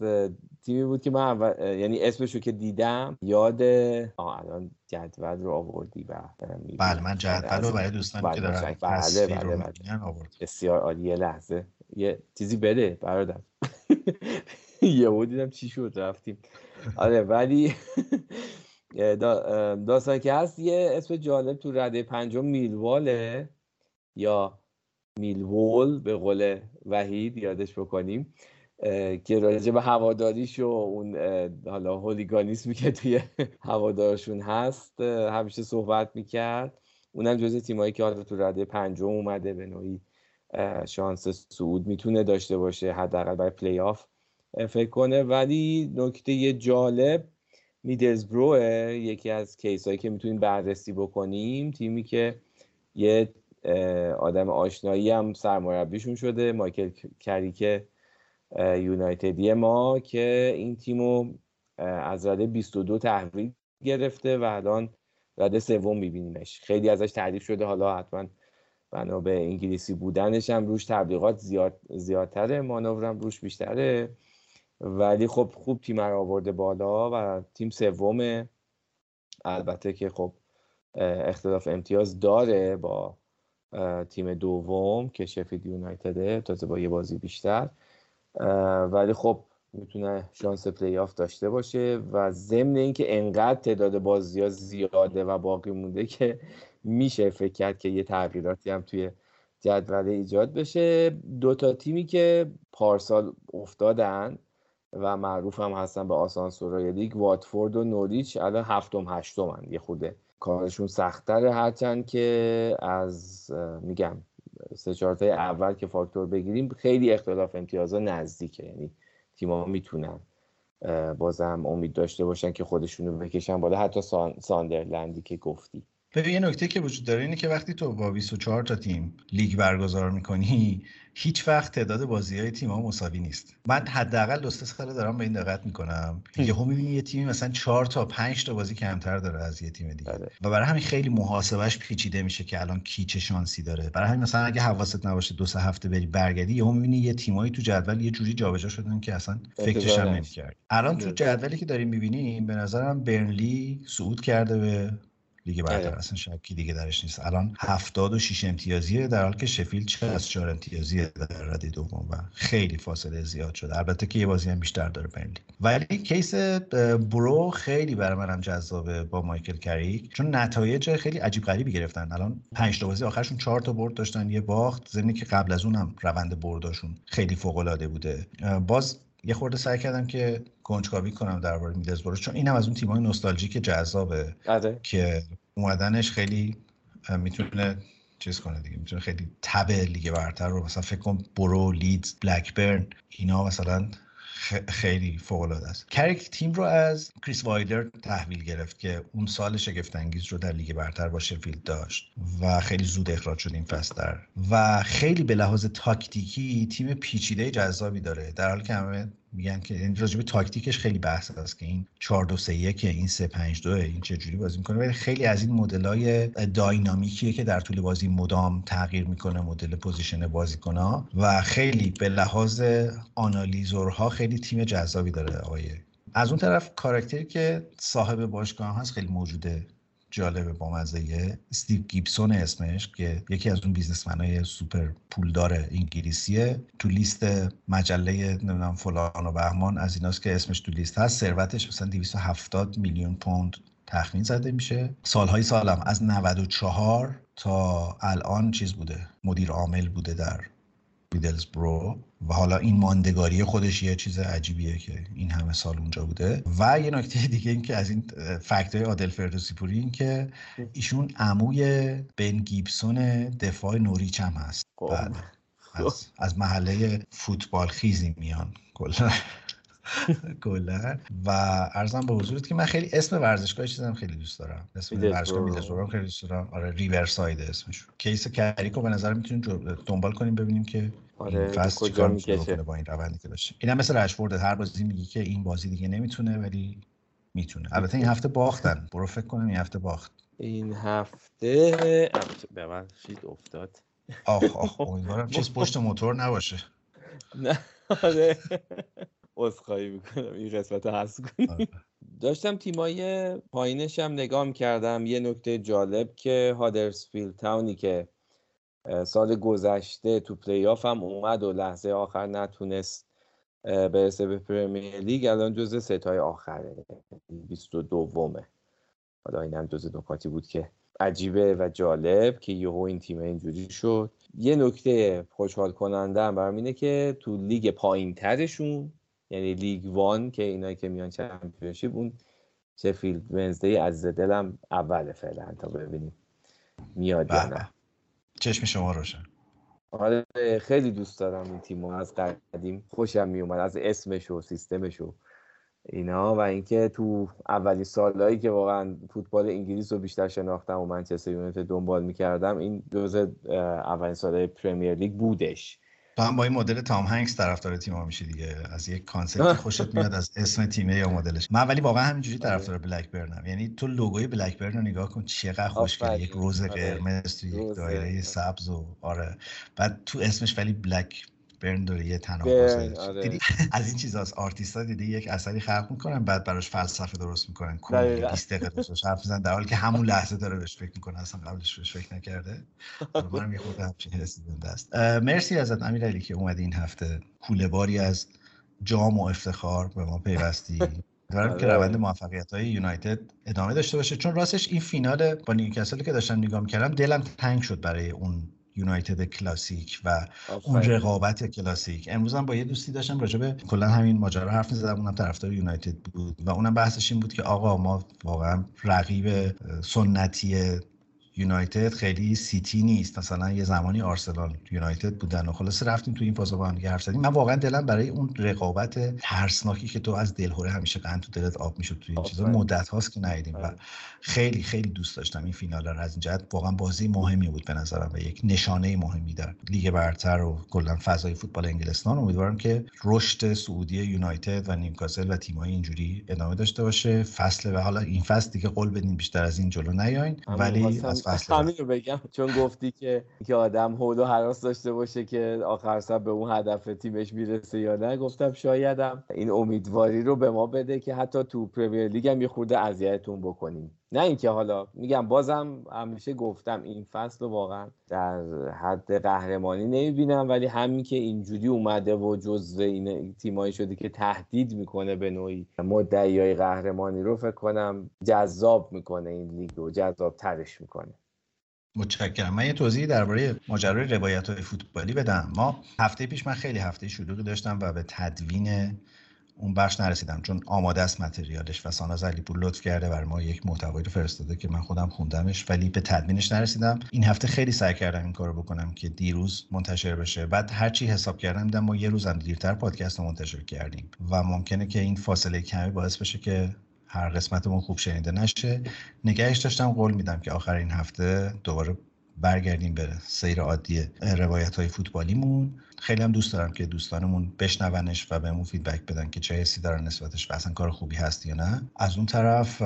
تیمی بود که من یعنی اسمشو که دیدم یاد الان جدول رو آوردی بله من جدول رو برای دوستان که دارم بله آورد. بسیار عالی. یه لحظه یه چیزی بده برادر، یهو دیدم چی شد رفتیم. آره، ولی داستان که هست یه اسم جالب تو رده پنجم میلواله یا میلوول به قول وحید یادش بکنیم، که راجع به هواداریش و اون حالا هولیگانیسمی که توی هوادارشون هست همیشه صحبت میکرد. اونم جزو تیمایی که حالا تو رده پنجم اومده، به نوعی شانس صعود میتونه داشته باشه، حداقل برای پلی آف فکر کنه. ولی نکته جالب میدلزبرو، یکی از کیسایی که میتونیم بررسی بکنیم، تیمی که یه آدم آشنایی هم سرمربیشون شده، مایکل کریک یونایتدی ما، که این تیمو از رده 22 تحویل گرفته و الان رده 3 میبینیمش. خیلی ازش تعریف شده، حالا حتما بنا به انگلیسی بودنش هم روش تبلیغات زیادتره، مانورم روش بیشتره، ولی خب خوب تیم رو آورده بالا و تیم 3، البته که خب اختلاف امتیاز داره با تیم 2 که شفیلد یونایتده، تازه با یه بازی بیشتر، ولی خب میتونه شانس پلی آف داشته باشه. و ضمن اینکه انقدر تعداد بازی‌ها زیاده و باقی مونده که میشه فکر کرد که یه تغییراتی هم توی جدول ایجاد بشه. 2 تیمی که پارسال افتادن و معروف هم هستن به آسانسورهای لیگ، واتفورد و نوریچ، الان 7م 8من، یه خورده کارشون سخت‌تره، هرچند که از میگم 3-4 تای اول که فاکتور بگیریم خیلی اختلاف امتیازها نزدیکه، یعنی تیم‌ها میتونن بازم امید داشته باشن که خودشونو بکشن بالا، حتی ساندرلندی که گفتی. ببین یه نکته که وجود داره اینه که وقتی تو با 24 تا تیم لیگ برگزار می‌کنی، هیچ وقت تعداد بازی‌های تیم‌ها مساوی نیست. من حداقل 2-3 ساله دارم به این دقت می‌کنم. یهو می‌بینی یه تیمی مثلا 4 تا 5 تا بازی کمتر داره از یه تیم دیگه. و برای همین خیلی محاسبهش پیچیده میشه که الان کی چه شانسی داره. برای همین مثلا اگه حواست نباشه 2-3 هفته بری برگردی، یهو می‌بینی یه تیمایی تو جدول یه جوری جابجا شدن که اصلا فکرش هم نمی‌کردی. الان تو جدولی که داریم می‌بینیم به نظرم برنلی صعود کرده به لیگ برتر، اصلا شکی دیگه درش نیست. الان 76 امتیازیه، در حالی که شفیلد 64 امتیازیه در رده دوم و خیلی فاصله زیاد شده، البته که یه بازی هم بیشتر داره برنلی. ولی کیس برو خیلی برای منم جذابه با مایکل کریک، چون نتایج خیلی عجیب غریبی گرفتن. الان 5 تا بازی آخرشون 4 تا برد داشتن، یه باخت، ضمن که قبل از اونم روند برداشون خیلی فوق‌العاده بوده. باز یه خورده سعی کردم که کنجکاوی کنم درباره میدلزبرو، چون اینم از اون تیم‌های نوستالژیک جذابه که اومدنش خیلی میتونه چیز کنه دیگه، میتونه خیلی تبع لیگ برتر رو، مثلا فکر کنم برو، لیدز، بلکبرن اینا مثلا خیلی فوق‌العاده است. کریک تیم رو از کریس وایدر تحویل گرفت که اون سال شگفت انگیز رو در لیگ برتر با شفیلد داشت و خیلی زود اخراج شد این فصل و خیلی به لحاظ تاکتیکی تیم پیچیده جذابی داره، در حالی که همه میگن که این راجب تاکتیکش خیلی بحث هست که این 4-2-3-1 این 3-5-2 این چه جوری بازی میکنه، ولی خیلی از این مدل‌های داینامیکیه که در طول بازی مدام تغییر میکنه مدل پوزیشن بازیکن‌ها و خیلی به لحاظ آنالیزورها خیلی تیم جذابی داره. آیه از اون طرف کاراکتری که صاحب باشگاه هست خیلی موجوده، جالبه، با مزه. استیو گیبسون اسمش که یکی از اون بیزنسمنای سوپر پولدار انگلیسیه، تو لیست مجله نمیدونم فلان و بهمان از ایناست که اسمش تو لیست هست. ثروتش مثلا 270 میلیون پوند تخمین زده میشه. سالهای سالم از 94 تا الان چیز بوده، مدیر عامل بوده در میدلزبرو و حالا این ماندگاری خودش یه چیز عجیبیه که این همه سال اونجا بوده. و یه نکته دیگه این که از این فکت‌های عادل فردوسی‌پوری این که ایشون عموی بن گیبسون دفاع نوریچ هم هست. بله. از محله فوتبال خیزی میان کلا و عرضم به حضورت که من خیلی اسم ورزشگاه چیزام خیلی دوست دارم، اسم ورزشگاه میدلزبرو خیلی دوست دارم. آره، ریورساید اسمش. کیس کریکو به نظر میتونیم دنبال کنیم ببینیم که فاست کجا میکشه با این روندی که داشت. اینم مثل رشفورد هر بازی میگی که این بازی دیگه نمیتونه ولی میتونه. البته این هفته باختن، برو فکر کنم این هفته باخت. این هفته ببخشید افتاد. آخ امیدوارم چیز پشت موتور نباشه. نه آره عذرخواهی میکنم این قسمت حذف کنیم. داشتم تیمای پایینش هم نگاه می‌کردم. یه نکته جالب که هادرسفیلد تاونی که سال گذشته تو پلی آف هم اومد و لحظه آخر نتونست برسه به پرمیر لیگ، الان جزو ستای آخره، 22مه. حالا اینم جزو نکاتی بود که عجیبه و جالب که یهو این تیم اینجوری شد. یه نکته خوشحال کننده هم برام اینه که تو لیگ پایین‌ترشون، یعنی لیگ وان که اینایی که میان چمپیونشیپ، اون شفیلد ونزدی از دلم اوله فعلا تا ببینیم میاد یا نه. چشم شما روشن. آره خیلی دوست دارم این تیمو، از قدیم خوشم میومد از اسمش و سیستمش و اینا و اینکه تو اولی سالایی که واقعا فوتبال انگلیس رو بیشتر شناختم و منچستر یونایتد دنبال میکردم، این جزء اولین سالای پرمیر لیگ بودش. تو هم با این مدل تام هنگس طرفدار تیم‌ها میشی دیگه، از یک کانسپت خوشت میاد از اسم تیمه یا مدلش. من ولی واقعا همینجوری طرفدار بلکبرنم، یعنی تو لوگوی بلکبرن رو نگاه کن چقدر خوشگله، یک روز قرمز تو یک دایره سبز و آره بعد تو اسمش ولی بلکبرن داره یه تناقض. آره. از این چیزاست آرتیستا دیدی یک اثری خلق میکنن بعد براش فلسفه درست میکنن کلی 20 دقیقه روش حرف میزنن در حالی که همون لحظه داره بهش فکر میکنه، اصلا قبلش بهش فکر نکرده. منم یه خورده همچین رسیدنده است. مرسی ازت امیرعلی که اومدی این هفته، کوله باری از جام و افتخار به ما پیوستی. امیدوارم که روند موفقیت‌های یونایتد ادامه داشته باشه، چون راستش این فینال با نیوکاسل که داشتم نگاه می‌کردم دلم تنگ شد برای اون یونایتد کلاسیک و اون رقابت کلاسیک. امروز هم با یه دوستی داشتم راجع به کلا همین ماجرا حرف می‌زدم، اونم طرفدار یونایتد بود و اونم بحثش این بود که آقا ما واقعا رقیب سنتی یونایتد خیلی سیتی نیست، مثلا یه زمانی آرسنال یونایتد بودن و خلاص رفتیم تو این فضا با هم دیگه حرف زدیم. من واقعا دلم برای اون رقابت ترسناکی که تو از دلهره همیشه قند تو دلت آب میشد تو این چیزا مدت هاست که ندیدیم و خیلی خیلی دوست داشتم این فینال رو. از این جهت واقعا بازی مهمی بود به نظرم و یک نشانه مهمی در لیگ برتر و کلا فضای فوتبال انگلستان. امیدوارم که رشد سعودی یونایتد و نیوکاسل و تیم‌های اینجوری ادامه داشته باشه فصل و حالا این فصل دیگه قول بدین بیشتر از این جلو نیاین. ولی همین رو بگم چون گفتی که آدم حول و هراس داشته باشه که آخر سر به اون هدف تیمش میرسه یا نه، گفتم شایدم این امیدواری رو به ما بده که حتی تو پرمیر لیگ هم یه خورده اذیتتون بکنیم. نه اینکه حالا میگم بازم همیشه گفتم این فصل رو واقعا در حد قهرمانی نمیبینم، ولی همین که اینجوری اومده و جزء این تیمایی شده که تهدید میکنه به نوعی مدعیای قهرمانی رو، فکر کنم جذاب میکنه این لیگ رو، جذاب ترش میکنه. متشکرم. من یه توضیحی درباره ماجرای روایت‌های فوتبالی بدم. ما هفته پیش من خیلی هفته شلوغی داشتم و به تدوین اون بخش نرسیدم چون آماده است متریالش و ساناز علیپور لطف کرده برای ما یک محتوایی رو فرستاده که من خودم خوندمش ولی به تدوینش نرسیدم. این هفته خیلی سعی کردم این کارو بکنم که دیروز منتشر بشه. بعد هر چی حساب کردم دیدم ما یه روز هم دیرتر پادکست رو منتشر کردیم و ممکنه که این فاصله کمی باعث بشه که هر قسمتمون خوب شنیده نشه. نگهش داشتم، قول میدم که آخر این هفته دوباره برگردیم به سیر عادی روایت‌های فوتبالیمون. خیلی هم دوست دارم که دوستانمون بشنونش و بهمون فیدبک بدن که چه حسی دارن نسبتش و اصلا کار خوبی هست یا نه. از اون طرف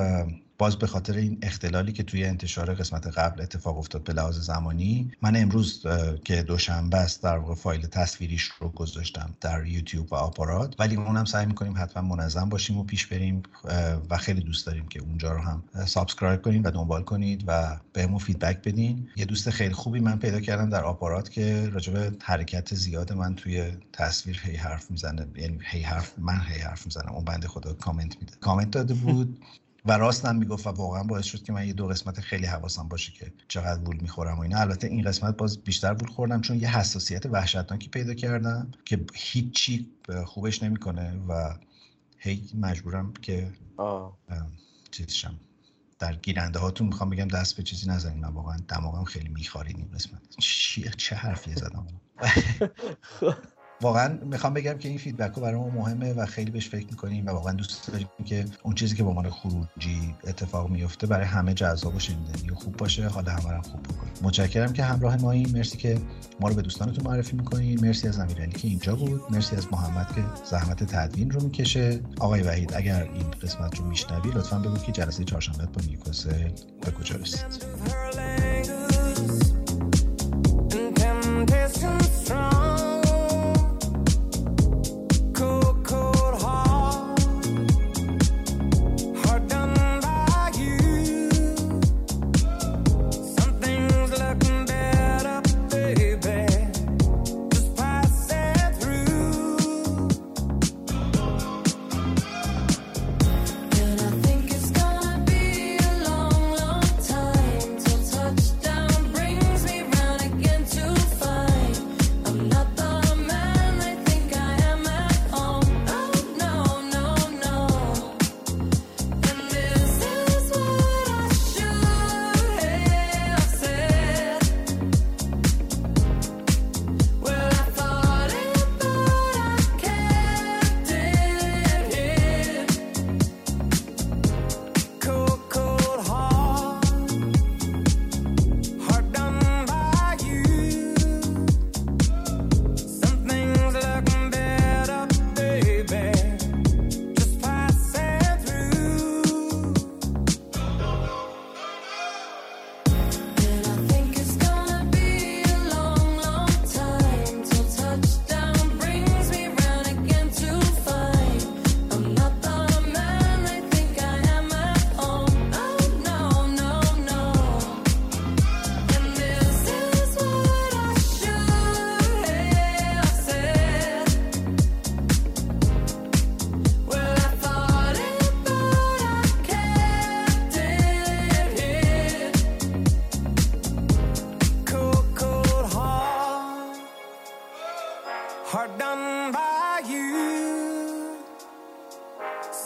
باز به خاطر این اختلالی که توی انتشار قسمت قبل اتفاق افتاد به لحاظ زمانی، من امروز که دوشنبه است در واقع فایل تصویریش رو گذاشتم در یوتیوب و آپارات، ولی اونم سعی می‌کنیم حتما منظم باشیم و پیش بریم و خیلی دوست داریم که اونجا رو هم سابسکرایب کنید و دنبال کنید و بهمون فیدبک بدین. یه دوست خیلی خوبی من پیدا کردم در آپارات که راجع به حرکت زیاد من توی تصویر هی حرف می‌زنه، یعنی من هی حرف می‌زنم اون بنده خدا کامنت میده، کامنت داده بود و راستم میگفت و واقعا باعث شد که من یه دو قسمت خیلی حواسم باشه که چقدر وول میخورم و اینا. البته این قسمت باز بیشتر وول خوردم چون یه حساسیت وحشتناکی پیدا کردم که هیچی خوبش نمیکنه و هی مجبورم که چیزشم در گیرنده هاتون میخوام بگم دست به چیزی نزنید. من واقعا دماغم خیلی میخارید این قسمت. چه حرفی زدم واقعا میخوام بگم که این فیدبک ها برای ما مهمه و خیلی بهش فکر میکنیم و واقعا دوست داریم که اون چیزی که با ما خروجی اتفاق میفته برای همه جذاب و شنیدنی و خوب باشه. حالا همه هم خوب بکنیم. متشکرم که همراه ماییم. مرسی که ما رو به دوستانتون معرفی میکنید. مرسی از امیرعلی که اینجا بود. مرسی از محمد که زحمت تدوین رو میکشه. آقای وحید اگر این قسمت رو میشنوی لطفاً بگو که جلسه چهارشنبه با نیوکاسل به کجا رسید.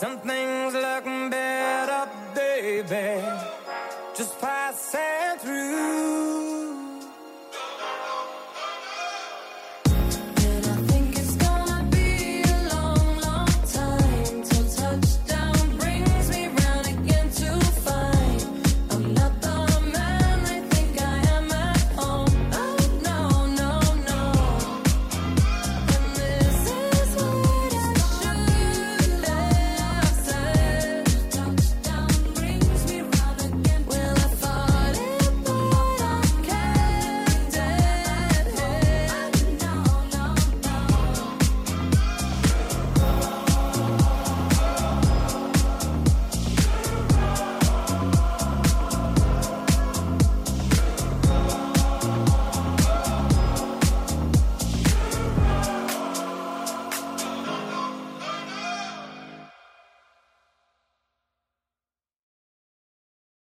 Some things look better, baby.